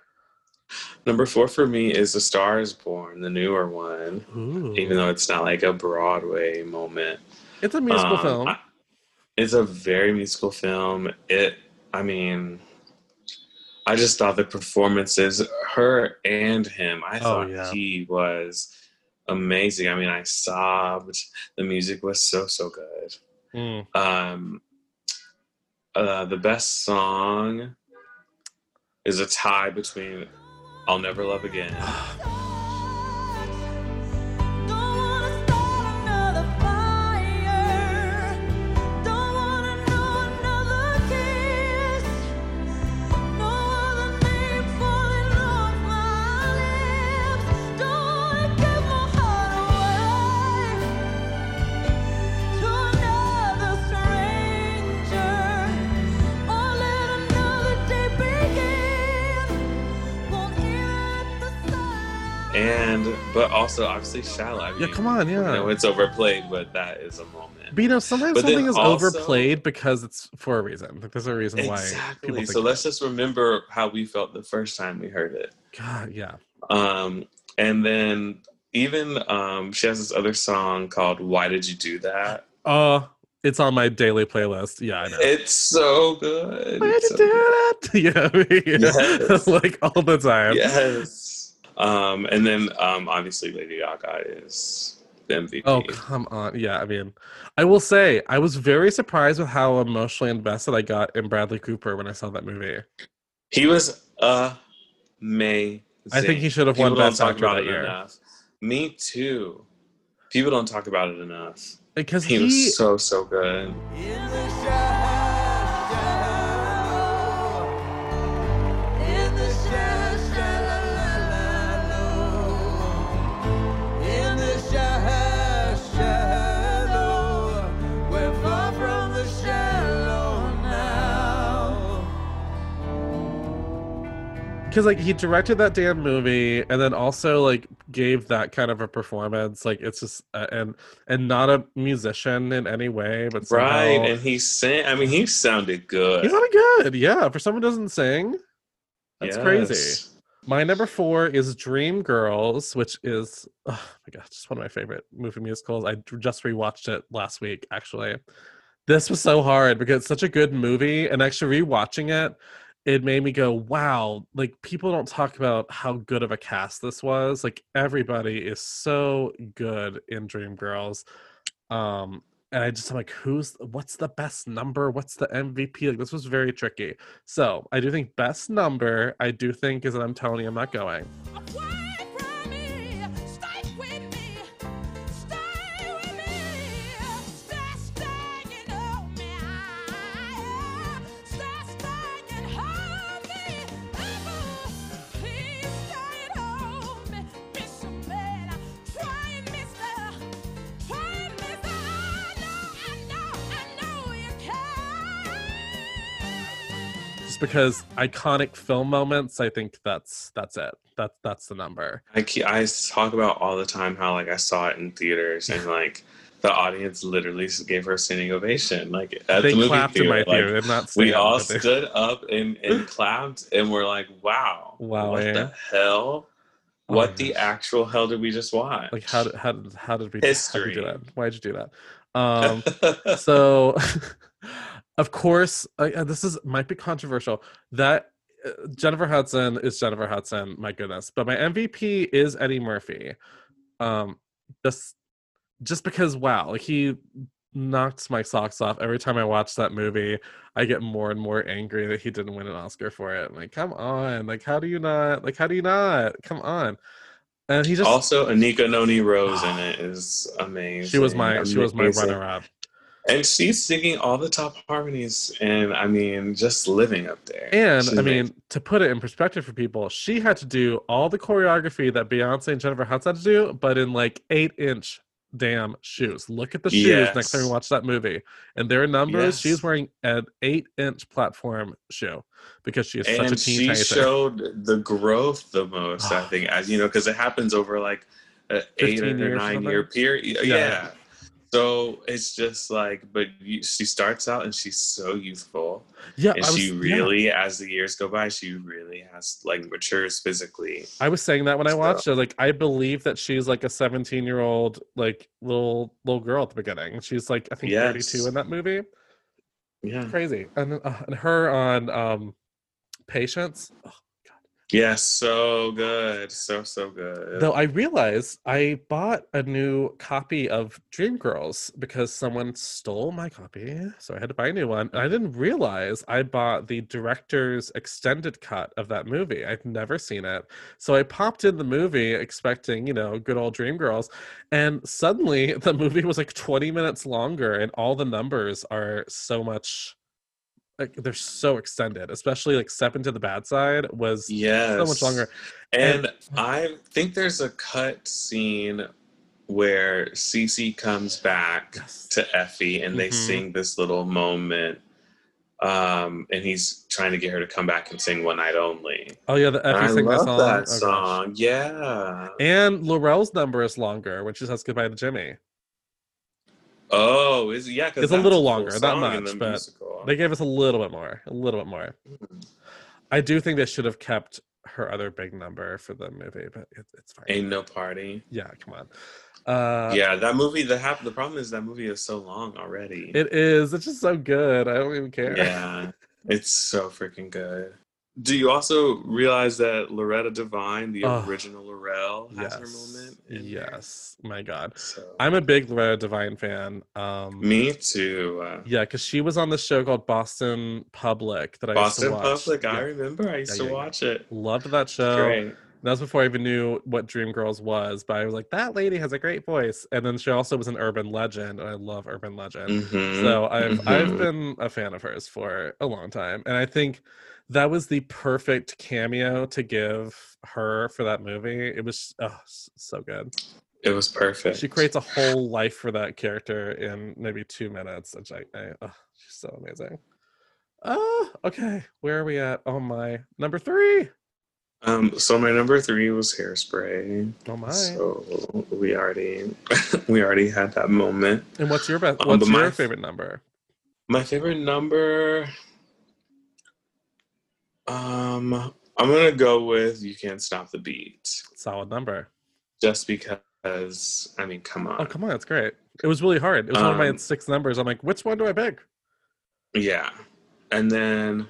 Number 4 for me is A Star is Born, the newer one. Ooh. Even though it's not like a Broadway moment. It's a musical film. It's a very musical film. I just thought the performances, her and him, he was... amazing. I mean, I sobbed. The music was so, so good. Mm. The best song is a tie between I'll Never Love Again. But also, obviously, Shallow. I mean, yeah, come on, yeah. No, it's overplayed, but that is a moment. But you know, sometimes something is also overplayed because it's for a reason. Like, there's a reason why people think so. Let's just remember how we felt the first time we heard it. God, yeah. And then even she has this other song called "Why Did You Do That?" It's on my daily playlist. Yeah, I know. It's so good. Why did you do that? Yeah, yes. Like all the time. Yes. And then, obviously, Lady Gaga is the MVP. Oh, come on. Yeah, I mean, I will say, I was very surprised with how emotionally invested I got in Bradley Cooper when I saw that movie. He was amazing. I think he should have won Best Actor that year. Enough. Me too. People don't talk about it enough. Because he was so, so good. In the shadow, in the shadow. Shallow, we're far from because like he directed that damn movie and then also like gave that kind of a performance. Like it's just and not a musician in any way, but somehow, right. And he sang. I mean, he sounded good. He sounded good. Yeah, for someone who doesn't sing, that's crazy. My number 4 is Dreamgirls, which is, oh my god, just one of my favorite movie musicals. I just rewatched it last week, actually. This was so hard because it's such a good movie, and actually rewatching it, it made me go, wow, like people don't talk about how good of a cast this was. Like everybody is so good in Dreamgirls. And I'm like, what's the best number? What's the MVP? Like, this was very tricky. So I do think best number, I do think is that I'm telling you I'm not going. Because iconic film moments, I think that's it. That's the number. I talk about all the time how like I saw it in theaters and like the audience literally gave her a standing ovation. Like at they the movie clapped theater, in my theater. Like, not we all stood up and clapped and we're like, wow, what the hell? What the actual hell did we just watch? Like how did we history? How did we do that? Why'd you do that? So. Of course, this might be controversial. That Jennifer Hudson is Jennifer Hudson. My goodness, but my MVP is Eddie Murphy. Just because, wow, like he knocked my socks off every time I watch that movie. I get more and more angry that he didn't win an Oscar for it. I'm like, come on! Like, how do you not? Like, how do you not? Come on! And he just also Anika Noni Rose in it is amazing. She was my runner-up. And she's singing all the top harmonies and, I mean, just living up there. And, she's to put it in perspective for people, she had to do all the choreography that Beyonce and Jennifer Hudson had to do, but in, like, 8-inch damn shoes. Look at the shoes next time we watch that movie. And their numbers, she's wearing an 8-inch platform shoe because she is such a teen. And she showed the growth the most, I think, as you know, because it happens over, like, an 8- or 9-year period. Yeah. So it's just like, she starts out and she's so youthful. Yeah, and as the years go by, she really has like matures physically. I was saying that when I watched it, like I believe that she's like a 17-year-old like little girl at the beginning. She's like I think 32 in that movie. Yeah, it's crazy. And her on Patience. Oh. Yes, so good. So good. Though I realized I bought a new copy of Dreamgirls because someone stole my copy, so I had to buy a new one. And I didn't realize I bought the director's extended cut of that movie. I've never seen it. So I popped in the movie expecting, you know, good old Dreamgirls. And suddenly the movie was like 20 minutes longer and all the numbers are so much... Like they're so extended, especially like Step Into the Bad Side was so much longer. And I think there's a cut scene where Cece comes back to Effie and they sing this little moment. And he's trying to get her to come back and sing One Night Only. Oh yeah, the Effie sing that song. That song. Oh, yeah. And Laurel's number is longer when she says goodbye to Jimmy. Oh, is it? Yeah, it's a little longer, not much, but musical. They gave us a little bit more. Mm-hmm. I do think they should have kept her other big number for the movie, but it's fine. Ain't No Party. Yeah, come on. That movie. The problem is that movie is so long already. It is. It's just so good. I don't even care. Yeah, it's so freaking good. Do you also realize that Loretta Devine, the original Laurel, has her moment? Yes. My God. So. I'm a big Loretta Devine fan. Me too. Yeah, because she was on this show called Boston Public that I used to watch. Boston Public, I remember. I used to watch it. Loved that show. Great. That was before I even knew what Dreamgirls was, but I was like, that lady has a great voice. And then she also was an Urban Legend, and I love Urban Legend. Mm-hmm. So I've been a fan of hers for a long time. And I think that was the perfect cameo to give her for that movie. It was so good. It was perfect. She creates a whole life for that character in maybe 2 minutes. Which she's so amazing. Okay, where are we at? Oh my, number 3. So my number three was Hairspray. Oh my! So we already had that moment. And what's your best? What's your favorite number? My favorite number. I'm gonna go with "You Can't Stop the Beat." Solid number. Just because, I mean, come on. Oh, come on, that's great. It was really hard. It was one of my six numbers. I'm like, which one do I pick? Yeah, and then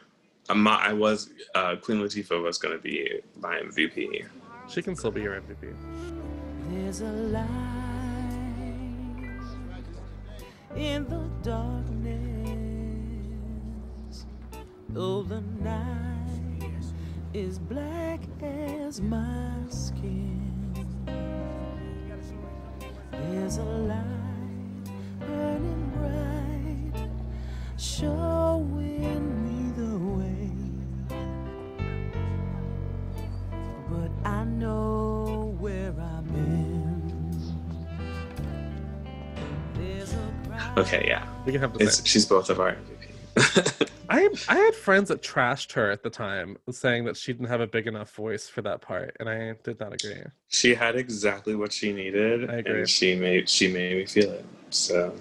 Queen Latifah was gonna be my MVP. She can still be your MVP. There's a light in the darkness. Oh, the night is black as my skin. There's a light burning bright, showing me the way. But I know where I've been. There's a bright... Okay, yeah. We can have the same. She's both of our MVP. I had friends that trashed her at the time, saying that she didn't have a big enough voice for that part, and I did not agree. She had exactly what she needed, and she made me feel it. So,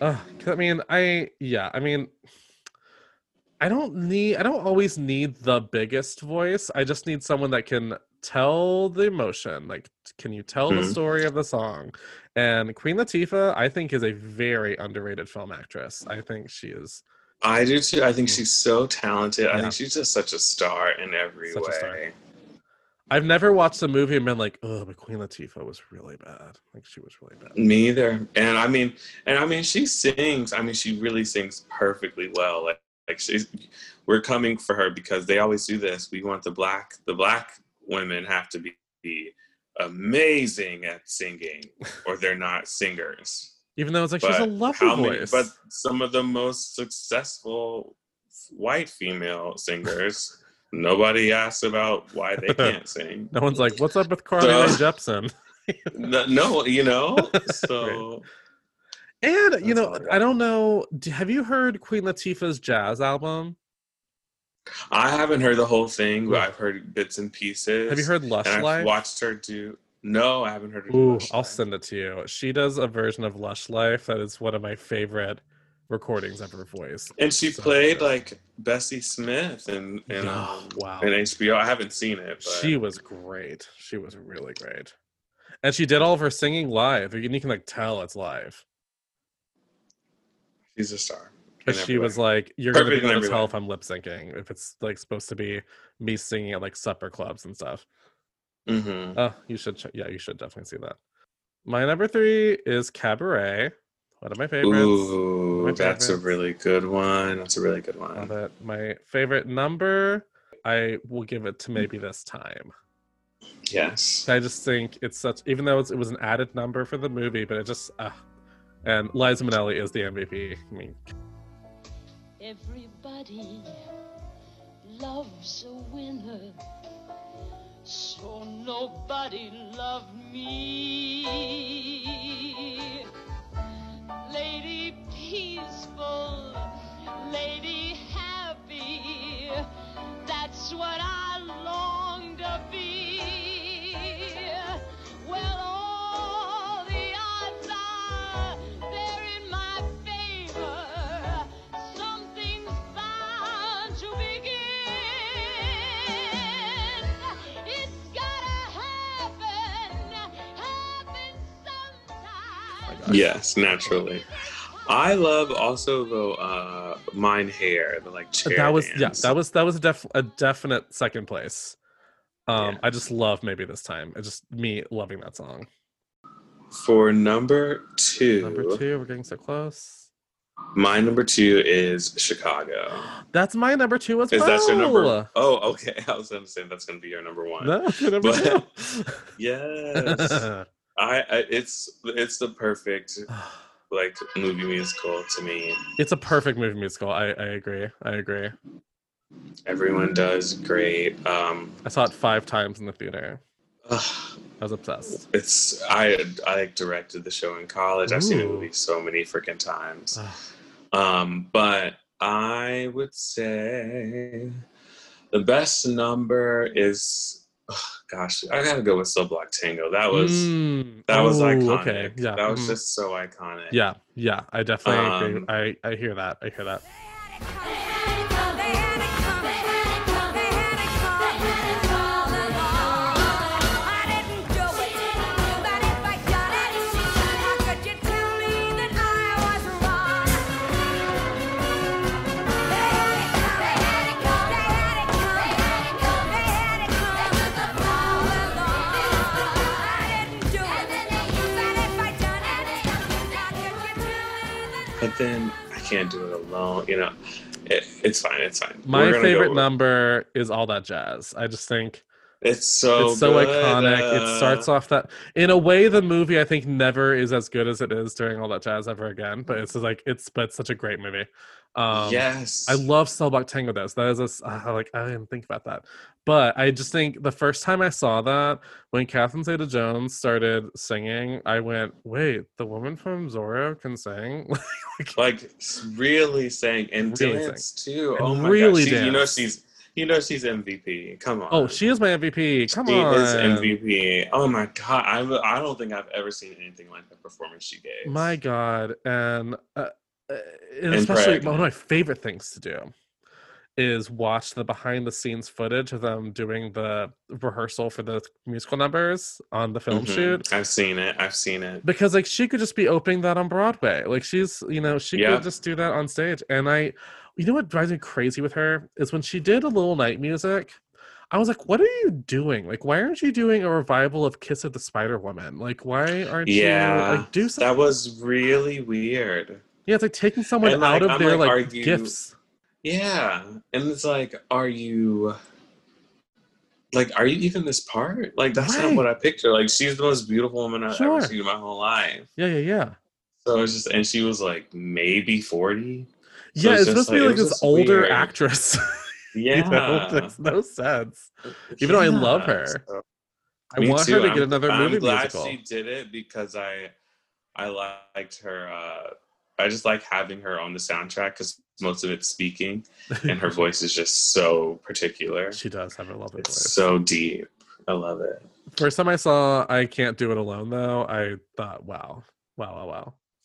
I don't always need the biggest voice. I just need someone that can tell the emotion. Like, can you tell the story of the song? And Queen Latifah, I think, is a very underrated film actress. I think she is. I do too. I think she's so talented. Yeah. I think she's just such a star in every way. I've never watched a movie and been like, "Oh, but Queen Latifah was really bad." Like, she was really bad. Me either. And I mean, she sings. I mean, she really sings perfectly well. Like we're coming for her because they always do this. We want the black women have to be amazing at singing, or they're not singers. Even though it's like, she has a lovely voice. But some of the most successful white female singers, nobody asks about why they can't sing. No one's like, what's up with Carly Rae Jepsen? No, you know? So. Right. And, that's, you know, I don't know. Have you heard Queen Latifah's jazz album? I haven't heard the whole thing, but I've heard bits and pieces. Have you heard Lush Life? I've watched her do... No, I haven't heard of Lush Life. I'll send it to you. She does a version of Lush Life that is one of my favorite recordings of her voice. And she played like Bessie Smith in HBO. I haven't seen it. But. She was great. She was really great. And she did all of her singing live. You can like tell it's live. She's a star. Because she was like, you're going to be able to tell if I'm lip syncing, if it's like supposed to be me singing at like supper clubs and stuff. Mm-hmm. Oh, you should. You should definitely see that. My number three is Cabaret. One of my favorites. Ooh, that's a really good one. That's a really good one. Love it. My favorite number, I will give it to Maybe This Time. Yes. I just think it's such. Even though it was an added number for the movie, but it just. And Liza Minnelli is the MVP. I mean. Everybody loves a winner. So nobody loved me. Lady Peaceful, Lady Happy, that's what I long to be. Well, all the odds are they're in my favor. Something's bound to begin. Yes, naturally. I love also though Mine Hair, the like chair. That was dance. Yeah, that was a definite second place. I just love Maybe This Time. It's just me loving that song. For number two, we're getting so close. My number two is Chicago. That's my number two as well. Is that your number? Oh, okay. I was going to say that's going to be your number one. No, your number two. Yes. It's the perfect like movie musical to me. It's a perfect movie musical. I agree. Everyone does great. I saw it 5 times in the theater. I was obsessed. It's I directed the show in college. Ooh. I've seen the movie so many freaking times. But I would say the best number is gosh, I gotta go with Cell Block Tango. That was that was iconic. Okay. Yeah. That was just so iconic. Yeah, yeah, I definitely agree. I hear that. I hear that. Then I can't do it alone, you know. It's fine, it's fine. My favorite number is All That Jazz. I just think it's so good. Iconic. It starts off that in a way the movie I think never is as good as it is during All That Jazz ever again, but it's like it's such a great movie. Yes, I love Cell Block Tango though. So that is I didn't think about that, but I just think the first time I saw that when Catherine Zeta-Jones started singing, I went, "Wait, the woman from Zorro can sing!" like really sang and really dance too. And oh my really god, you know she's MVP. Come on. Oh, she is my MVP. Come on. She is MVP. Oh my god, I don't think I've ever seen anything like the performance she gave. My god, and. And especially one of my favorite things to do is watch the behind the scenes footage of them doing the rehearsal for the musical numbers on the film shoot. I've seen it because like she could just be opening that on Broadway. Like she's, you know, she could just do that on stage. And you know what drives me crazy with her is when she did A Little Night Music, I was like, what are you doing? Like, why aren't you doing a revival of Kiss of the Spider Woman? Like, why aren't you like do something? That was really weird. Yeah, it's like taking someone and, out of their like gifts. Yeah, and it's like, are you even this part? Like, that's not what I picture. Like, she's the most beautiful woman I've ever seen in my whole life. Yeah. So it's just, and she was like maybe 40. So yeah, it's supposed to be like this older weird actress. Yeah, you know, it makes no sense. Even though I love her, so, I want her to get another movie. I'm glad musical. She did it because I liked her. I just like having her on the soundtrack because most of it's speaking, and her voice is just so particular. She does have a lovely voice. So deep. I love it. First time I saw I Can't Do It Alone, though, I thought, wow.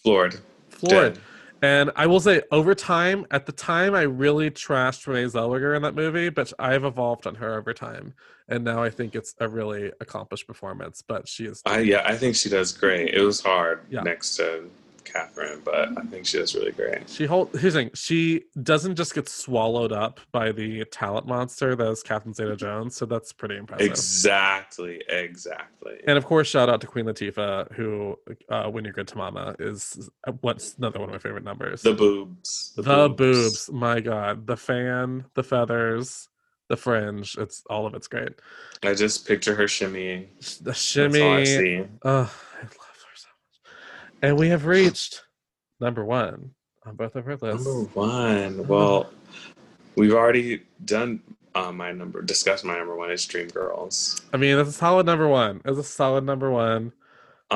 Floored. Dead. And I will say, over time, at the time, I really trashed Renee Zellweger in that movie, but I've evolved on her over time. And now I think it's a really accomplished performance, but she is... I think she does great. It was hard next to... Catherine, but I think she does really great. Here's the thing, she doesn't just get swallowed up by the talent monster that is Catherine Zeta-Jones, so that's pretty impressive. Exactly. And of course, shout out to Queen Latifah, who, When You're Good to Mama, is what's another one of my favorite numbers. The boobs. The boobs. My God. The fan, the feathers, the fringe. It's all of it's great. I just picture her shimmying. The shimmy. That's all I see. I love it. And we have reached number one on both of our lists. Number one. Well, we've already done discussed my number one is Dreamgirls. I mean, that's a solid number one. It's a solid number one. I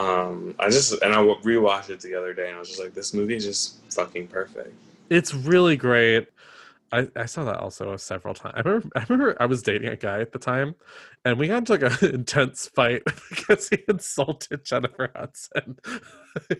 rewatched it the other day, and I was just like, this movie is just fucking perfect. It's really great. I saw that also several times. I remember I was dating a guy at the time, and we got into like an intense fight because he insulted Jennifer Hudson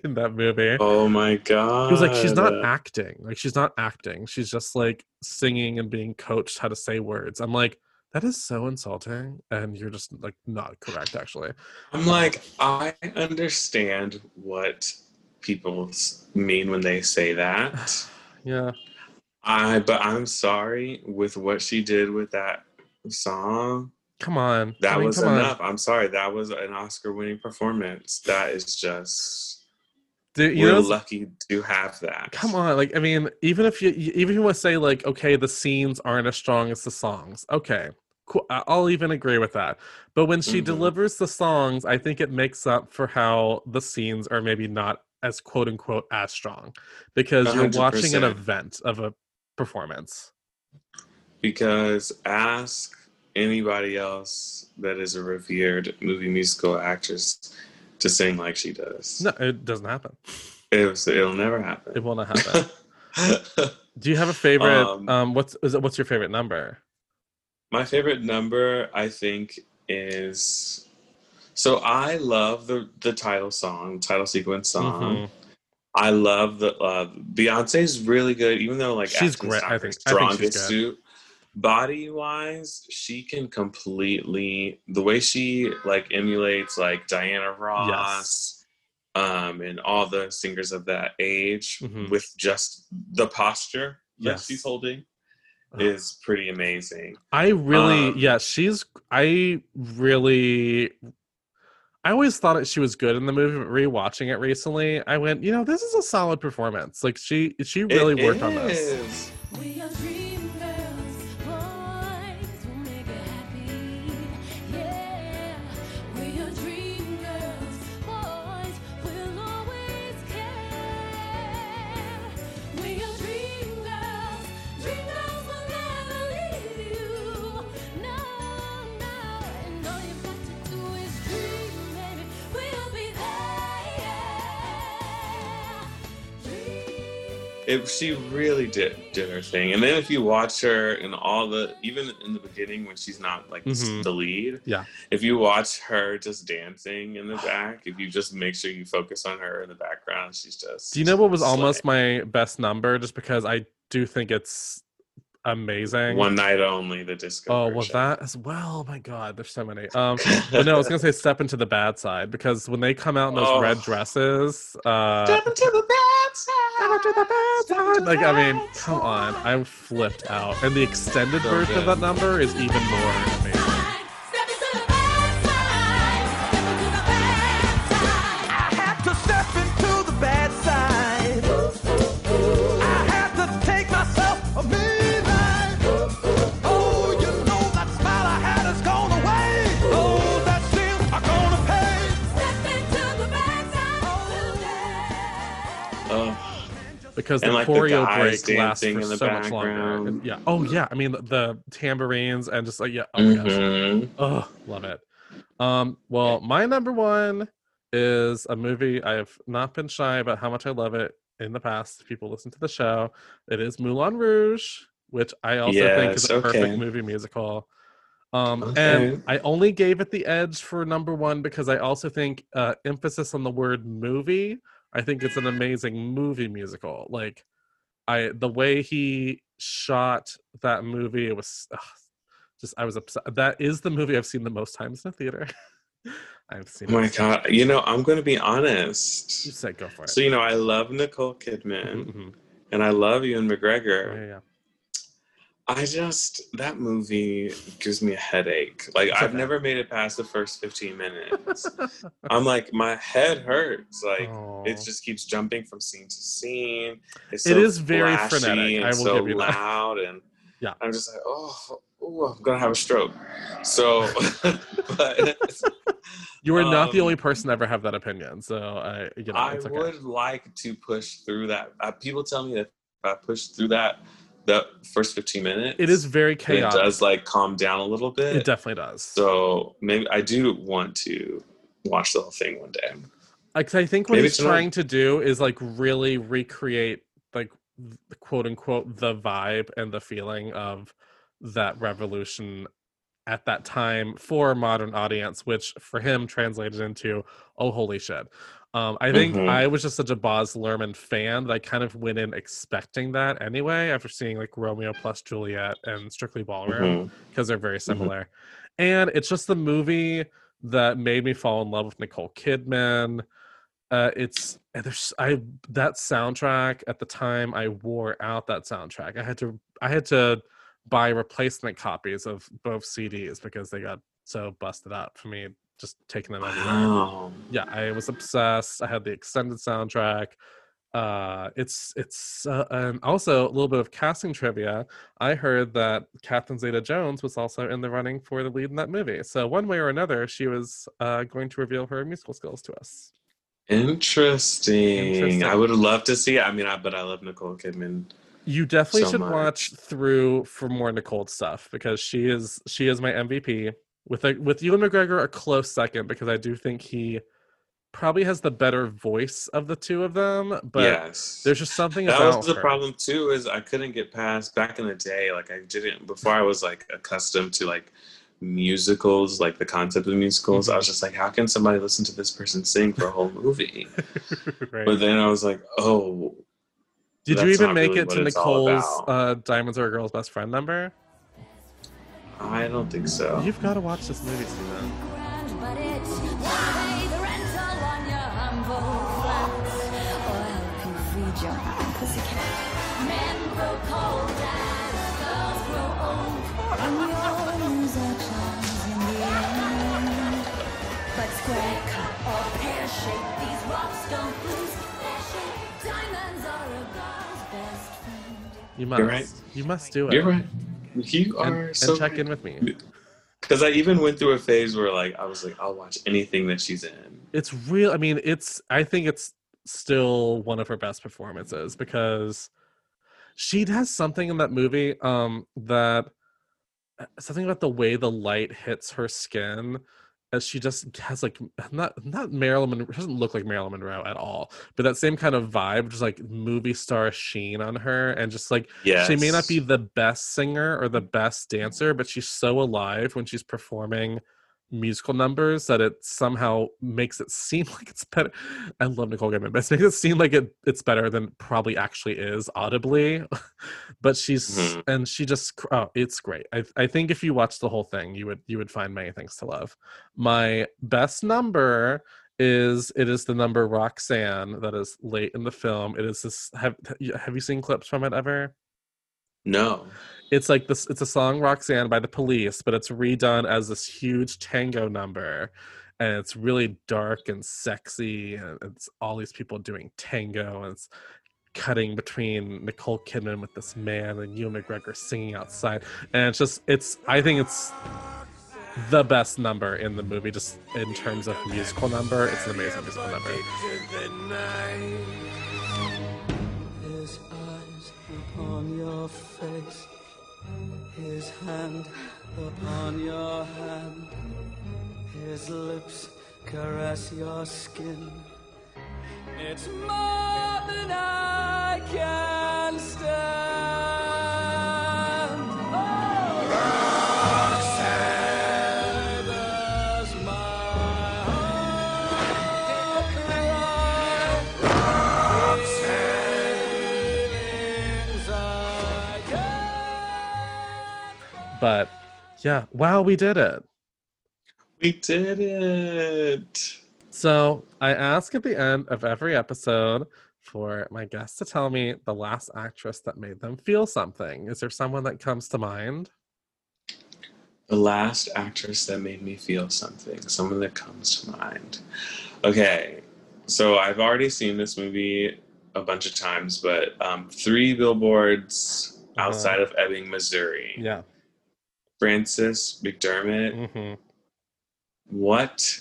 in that movie. Oh my god! He was like, she's not acting. Like, she's not acting. She's just like singing and being coached how to say words. I'm like, that is so insulting, and you're just like not correct. Actually, I'm like, I understand what people mean when they say that. Yeah. But I'm sorry with what she did with that song. Come on. That was enough. I'm sorry. That was an Oscar-winning performance. That is just... We're lucky to have that. Come on. Like, I mean, even if you want to say, like, okay, the scenes aren't as strong as the songs. Okay. Cool. I'll even agree with that. But when she delivers the songs, I think it makes up for how the scenes are maybe not as quote-unquote as strong. Because 100%. You're watching an event of a performance. Because ask anybody else that is a revered movie musical actress to sing like she does. No, it doesn't happen. It'll never happen. It will not happen. Do you have a favorite? What's your favorite number? My favorite number, I think, is... So I love the title song, title sequence song. Mm-hmm. I love the Beyonce's really good, even though like she's great. I think strongest suit body wise, she can completely the way she like emulates like Diana Ross, yes. And all the singers of that age mm-hmm. with just the posture yes. that she's holding. Is pretty amazing. I really I always thought that she was good in the movie, but rewatching it recently, I went, you know, this is a solid performance. Like she really worked on this. We are dream girls, boys will make it happy. Yeah. We are dream girls, boys will always care. We are dream girls will never leave you. No, no, and all you've got to do is dream. She really did her thing. And then if you watch her in all the... Even in the beginning when she's not, like, mm-hmm. the lead. Yeah. If you watch her just dancing in the back, if you just make sure you focus on her in the background, she's just... Do you know what was almost my best number? Just because I do think it's amazing. One Night Only, the disco version. Oh, was that as well? Oh, my God. There's so many. But no, I was going to say Step Into the Bad Side. Because when they come out in those red dresses... Step Into the Bad! Like, I mean, come on. I'm flipped out. And the extended version of that number is even more amazing. Because and the like choreo break lasts for so much longer. And yeah. Oh yeah. I mean the tambourines and just like yeah. Oh my mm-hmm. gosh. Oh, love it. Well, my number one is a movie I have not been shy about how much I love it in the past. If people listen to the show, it is Moulin Rouge, which I also think is a perfect movie musical. And I only gave it the edge for number one because I also think emphasis on the word movie. I think it's an amazing movie musical. Like, the way he shot that movie, it was I was upset. That is the movie I've seen the most times in the theater. I've seen. Oh my God! You know, I'm going to be honest. You said go for it. So you know, I love Nicole Kidman, mm-hmm. and I love Ewan McGregor. Yeah, yeah. I just that movie gives me a headache. Like I've never made it past the first 15 minutes. I'm like my head hurts. Like it just keeps jumping from scene to scene. It's so it is very frenetic. And I will give you that. Loud and yeah. I'm just like I'm gonna have a stroke. So, but you are not the only person to ever have that opinion. So I would like to push through that. People tell me that if I push through that. The first 15 minutes it is very chaotic. It does like calm down a little bit. It definitely does. So maybe I do want to watch the whole thing one day. Like I think what maybe he's trying to do is like really recreate like quote unquote the vibe and the feeling of that revolution at that time for a modern audience, which for him translated into oh holy shit. I think mm-hmm. I was just such a Baz Luhrmann fan that I kind of went in expecting that anyway after seeing like Romeo plus Juliet and Strictly Ballroom because mm-hmm. they're very similar. Mm-hmm. And it's just the movie that made me fall in love with Nicole Kidman. That soundtrack at the time I wore out that soundtrack. I had to buy replacement copies of both CDs because they got so busted up for me. Just taking them everywhere. Wow. Yeah, I was obsessed. I had the extended soundtrack. And also a little bit of casting trivia. I heard that Catherine Zeta-Jones was also in the running for the lead in that movie. So one way or another, she was going to reveal her musical skills to us. Interesting. I would love to see. But I love Nicole Kidman. You definitely should watch through for more Nicole stuff because she is my MVP. With Ewan McGregor a close second because I do think he probably has the better voice of the two of them. But yes. There's just something about her. That was the problem too is I couldn't get past back in the day. Like I didn't before I was like accustomed to like musicals, like the concept of musicals, I was just like, how can somebody listen to this person sing for a whole movie? Right. But then I was like, oh. Did you even make it to Nicole's Diamonds Are a Girl's Best Friend number? I don't think so. You've got to watch this movie, Stephen. You must. You're right. You must do it. You're right. You are. So check in with me. Because I even went through a phase where, like, I was like, I'll watch anything that she's in. It's real. I mean, it's. I think it's still one of her best performances because she has something in that movie that something about the way the light hits her skin. As she just has, like, not Marilyn Monroe, doesn't look like Marilyn Monroe at all, but that same kind of vibe, just like movie star sheen on her, and just like, yes. She may not be the best singer or the best dancer, but she's so alive when she's performing musical numbers that it somehow makes it seem like it's better. I love Nicole Kidman, but it makes it seem like it's better than probably actually is audibly. But it's great. I think if you watch the whole thing, you would find many things to love. My best number is the number Roxanne that is late in the film. It is this. Have you seen clips from it ever? No. It's like this. It's a song "Roxanne" by the Police, but it's redone as this huge tango number, and it's really dark and sexy, and it's all these people doing tango, and it's cutting between Nicole Kidman with this man and Ewan McGregor singing outside, and it's I think it's the best number in the movie, just in terms of musical number. It's an amazing musical number. His eyes upon your face. His hand upon your hand, his lips caress your skin. It's more than I can stand. Oh, Roxanne, there's my heart cry. Roxanne. But yeah, wow, we did it. We did it. So I ask at the end of every episode for my guests to tell me the last actress that made them feel something. Is there someone that comes to mind? The last actress that made me feel something. Someone that comes to mind. Okay, so I've already seen this movie a bunch of times, but 3 Billboards Outside of Ebbing, Missouri. Yeah. Frances McDormand, What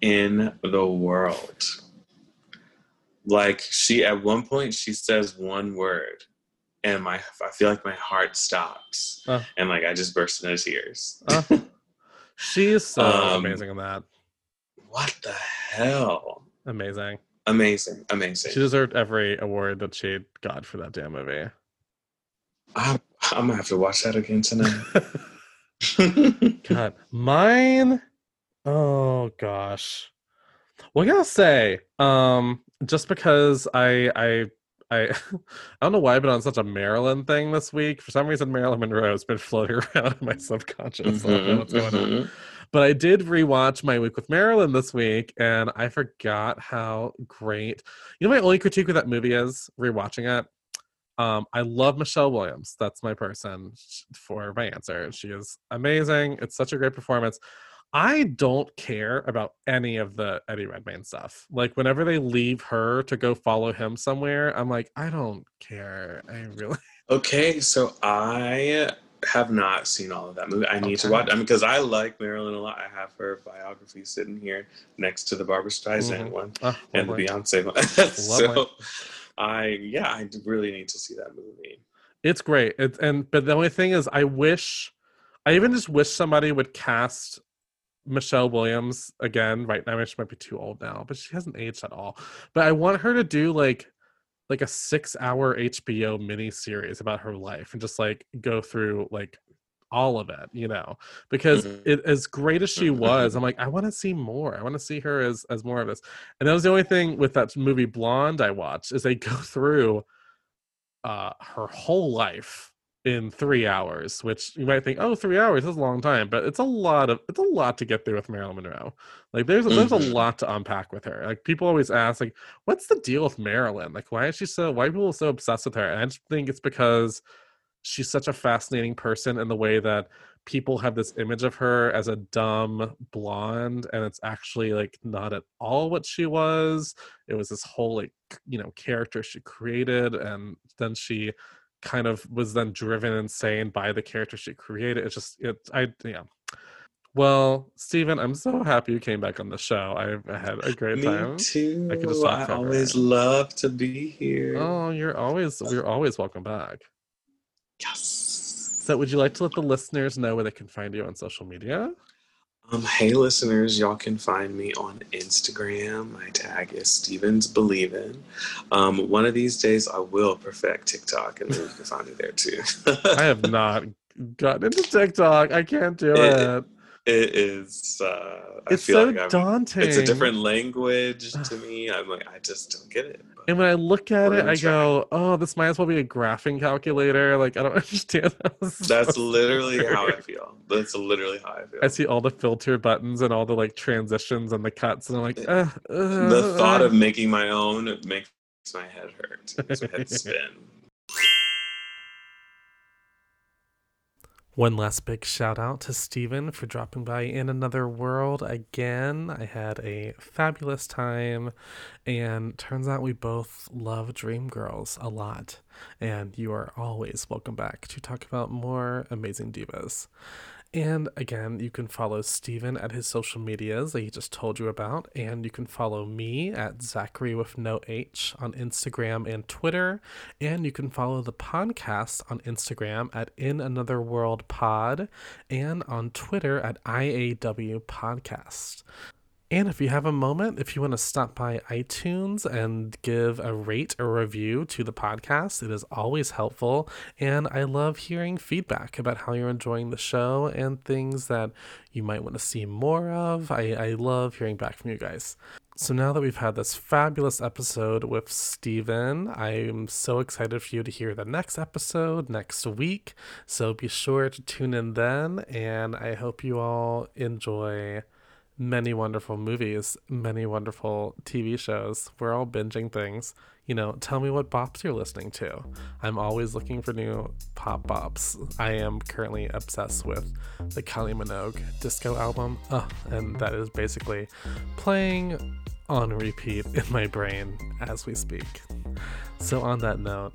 in the world? Like, she, at one point, she says one word, and I feel like my heart stops, and like I just burst into tears. She is so amazing in that. What the hell? Amazing. She deserved every award that she got for that damn movie. I'm gonna have to watch that again tonight. God, mine. Oh gosh, we're gonna say just because I don't know why I've been on such a Marilyn thing this week. For some reason, Marilyn Monroe's been floating around in my subconscious. I don't know what's going on. But I did rewatch My Week with Marilyn this week, and I forgot how great. You know, my only critique of that movie is rewatching it. I love Michelle Williams. That's my person for my answer. She is amazing. It's such a great performance. I don't care about any of the Eddie Redmayne stuff. Like, whenever they leave her to go follow him somewhere, I'm like, I don't care. I really... Okay, so I have not seen all of that movie. I need to watch it because I like Marilyn a lot. I have her biography sitting here next to the Barbra Streisand one and the Beyonce one. So... I really need to see that movie. It's great. But the only thing is, I even just wish somebody would cast Michelle Williams again. Right now, I mean, she might be too old now, but she hasn't aged at all. But I want her to do like a 6-hour HBO mini series about her life and just like go through like all of it, you know, because it, as great as she was, I'm like, I want to see more. I want to see her as more of this. And that was the only thing with that movie Blonde I watched, is they go through her whole life in 3 hours, which you might think, oh, 3 hours is a long time, but it's a lot to get through with Marilyn Monroe. Like there's a lot to unpack with her. Like people always ask, like, what's the deal with Marilyn? Like why are people so obsessed with her? And I just think it's because she's such a fascinating person in the way that people have this image of her as a dumb blonde, and it's actually like not at all what she was. It was this whole like, you know, character she created, and then she kind of was then driven insane by the character she created. Well, Stephen, I'm so happy you came back on the show. I had a great time. Me too. I always love to be here. Oh, you're always welcome back. Yes. So would you like to let the listeners know where they can find you on social media? Hey listeners, y'all can find me on Instagram. My tag is Stevens Believe In. One of these days I will perfect TikTok, and then you can find me there too. I have not gotten into TikTok. I can't do it. It is it's so like daunting. It's a different language to me. I'm like, I just don't get it. And when I look at it, I go, oh, this might as well be a graphing calculator. Like, I don't understand. That's literally how I feel. I see all the filter buttons and all the, like, transitions and the cuts, and I'm like, the thought of making my own makes my head hurt. It makes my head spin. One last big shout out to Stephen for dropping by In Another World again. I had a fabulous time, and turns out we both love Dreamgirls a lot, and you are always welcome back to talk about more amazing divas. And again, you can follow Stephen at his social medias that he just told you about, and you can follow me at Zachary with no H on Instagram and Twitter, and you can follow the podcast on Instagram at In Another World Pod, and on Twitter at IAW Podcast. And if you have a moment, if you want to stop by iTunes and give a rate or review to the podcast, it is always helpful. And I love hearing feedback about how you're enjoying the show and things that you might want to see more of. I love hearing back from you guys. So now that we've had this fabulous episode with Stephen, I'm so excited for you to hear the next episode next week. So be sure to tune in then, and I hope you all enjoy many wonderful movies, many wonderful TV shows. We're all binging things. You know, tell me what bops you're listening to. I'm always looking for new pop bops. I am currently obsessed with the Kylie Minogue disco album, and that is basically playing on repeat in my brain as we speak. So on that note,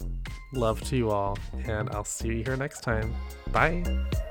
love to you all, and I'll see you here next time. Bye!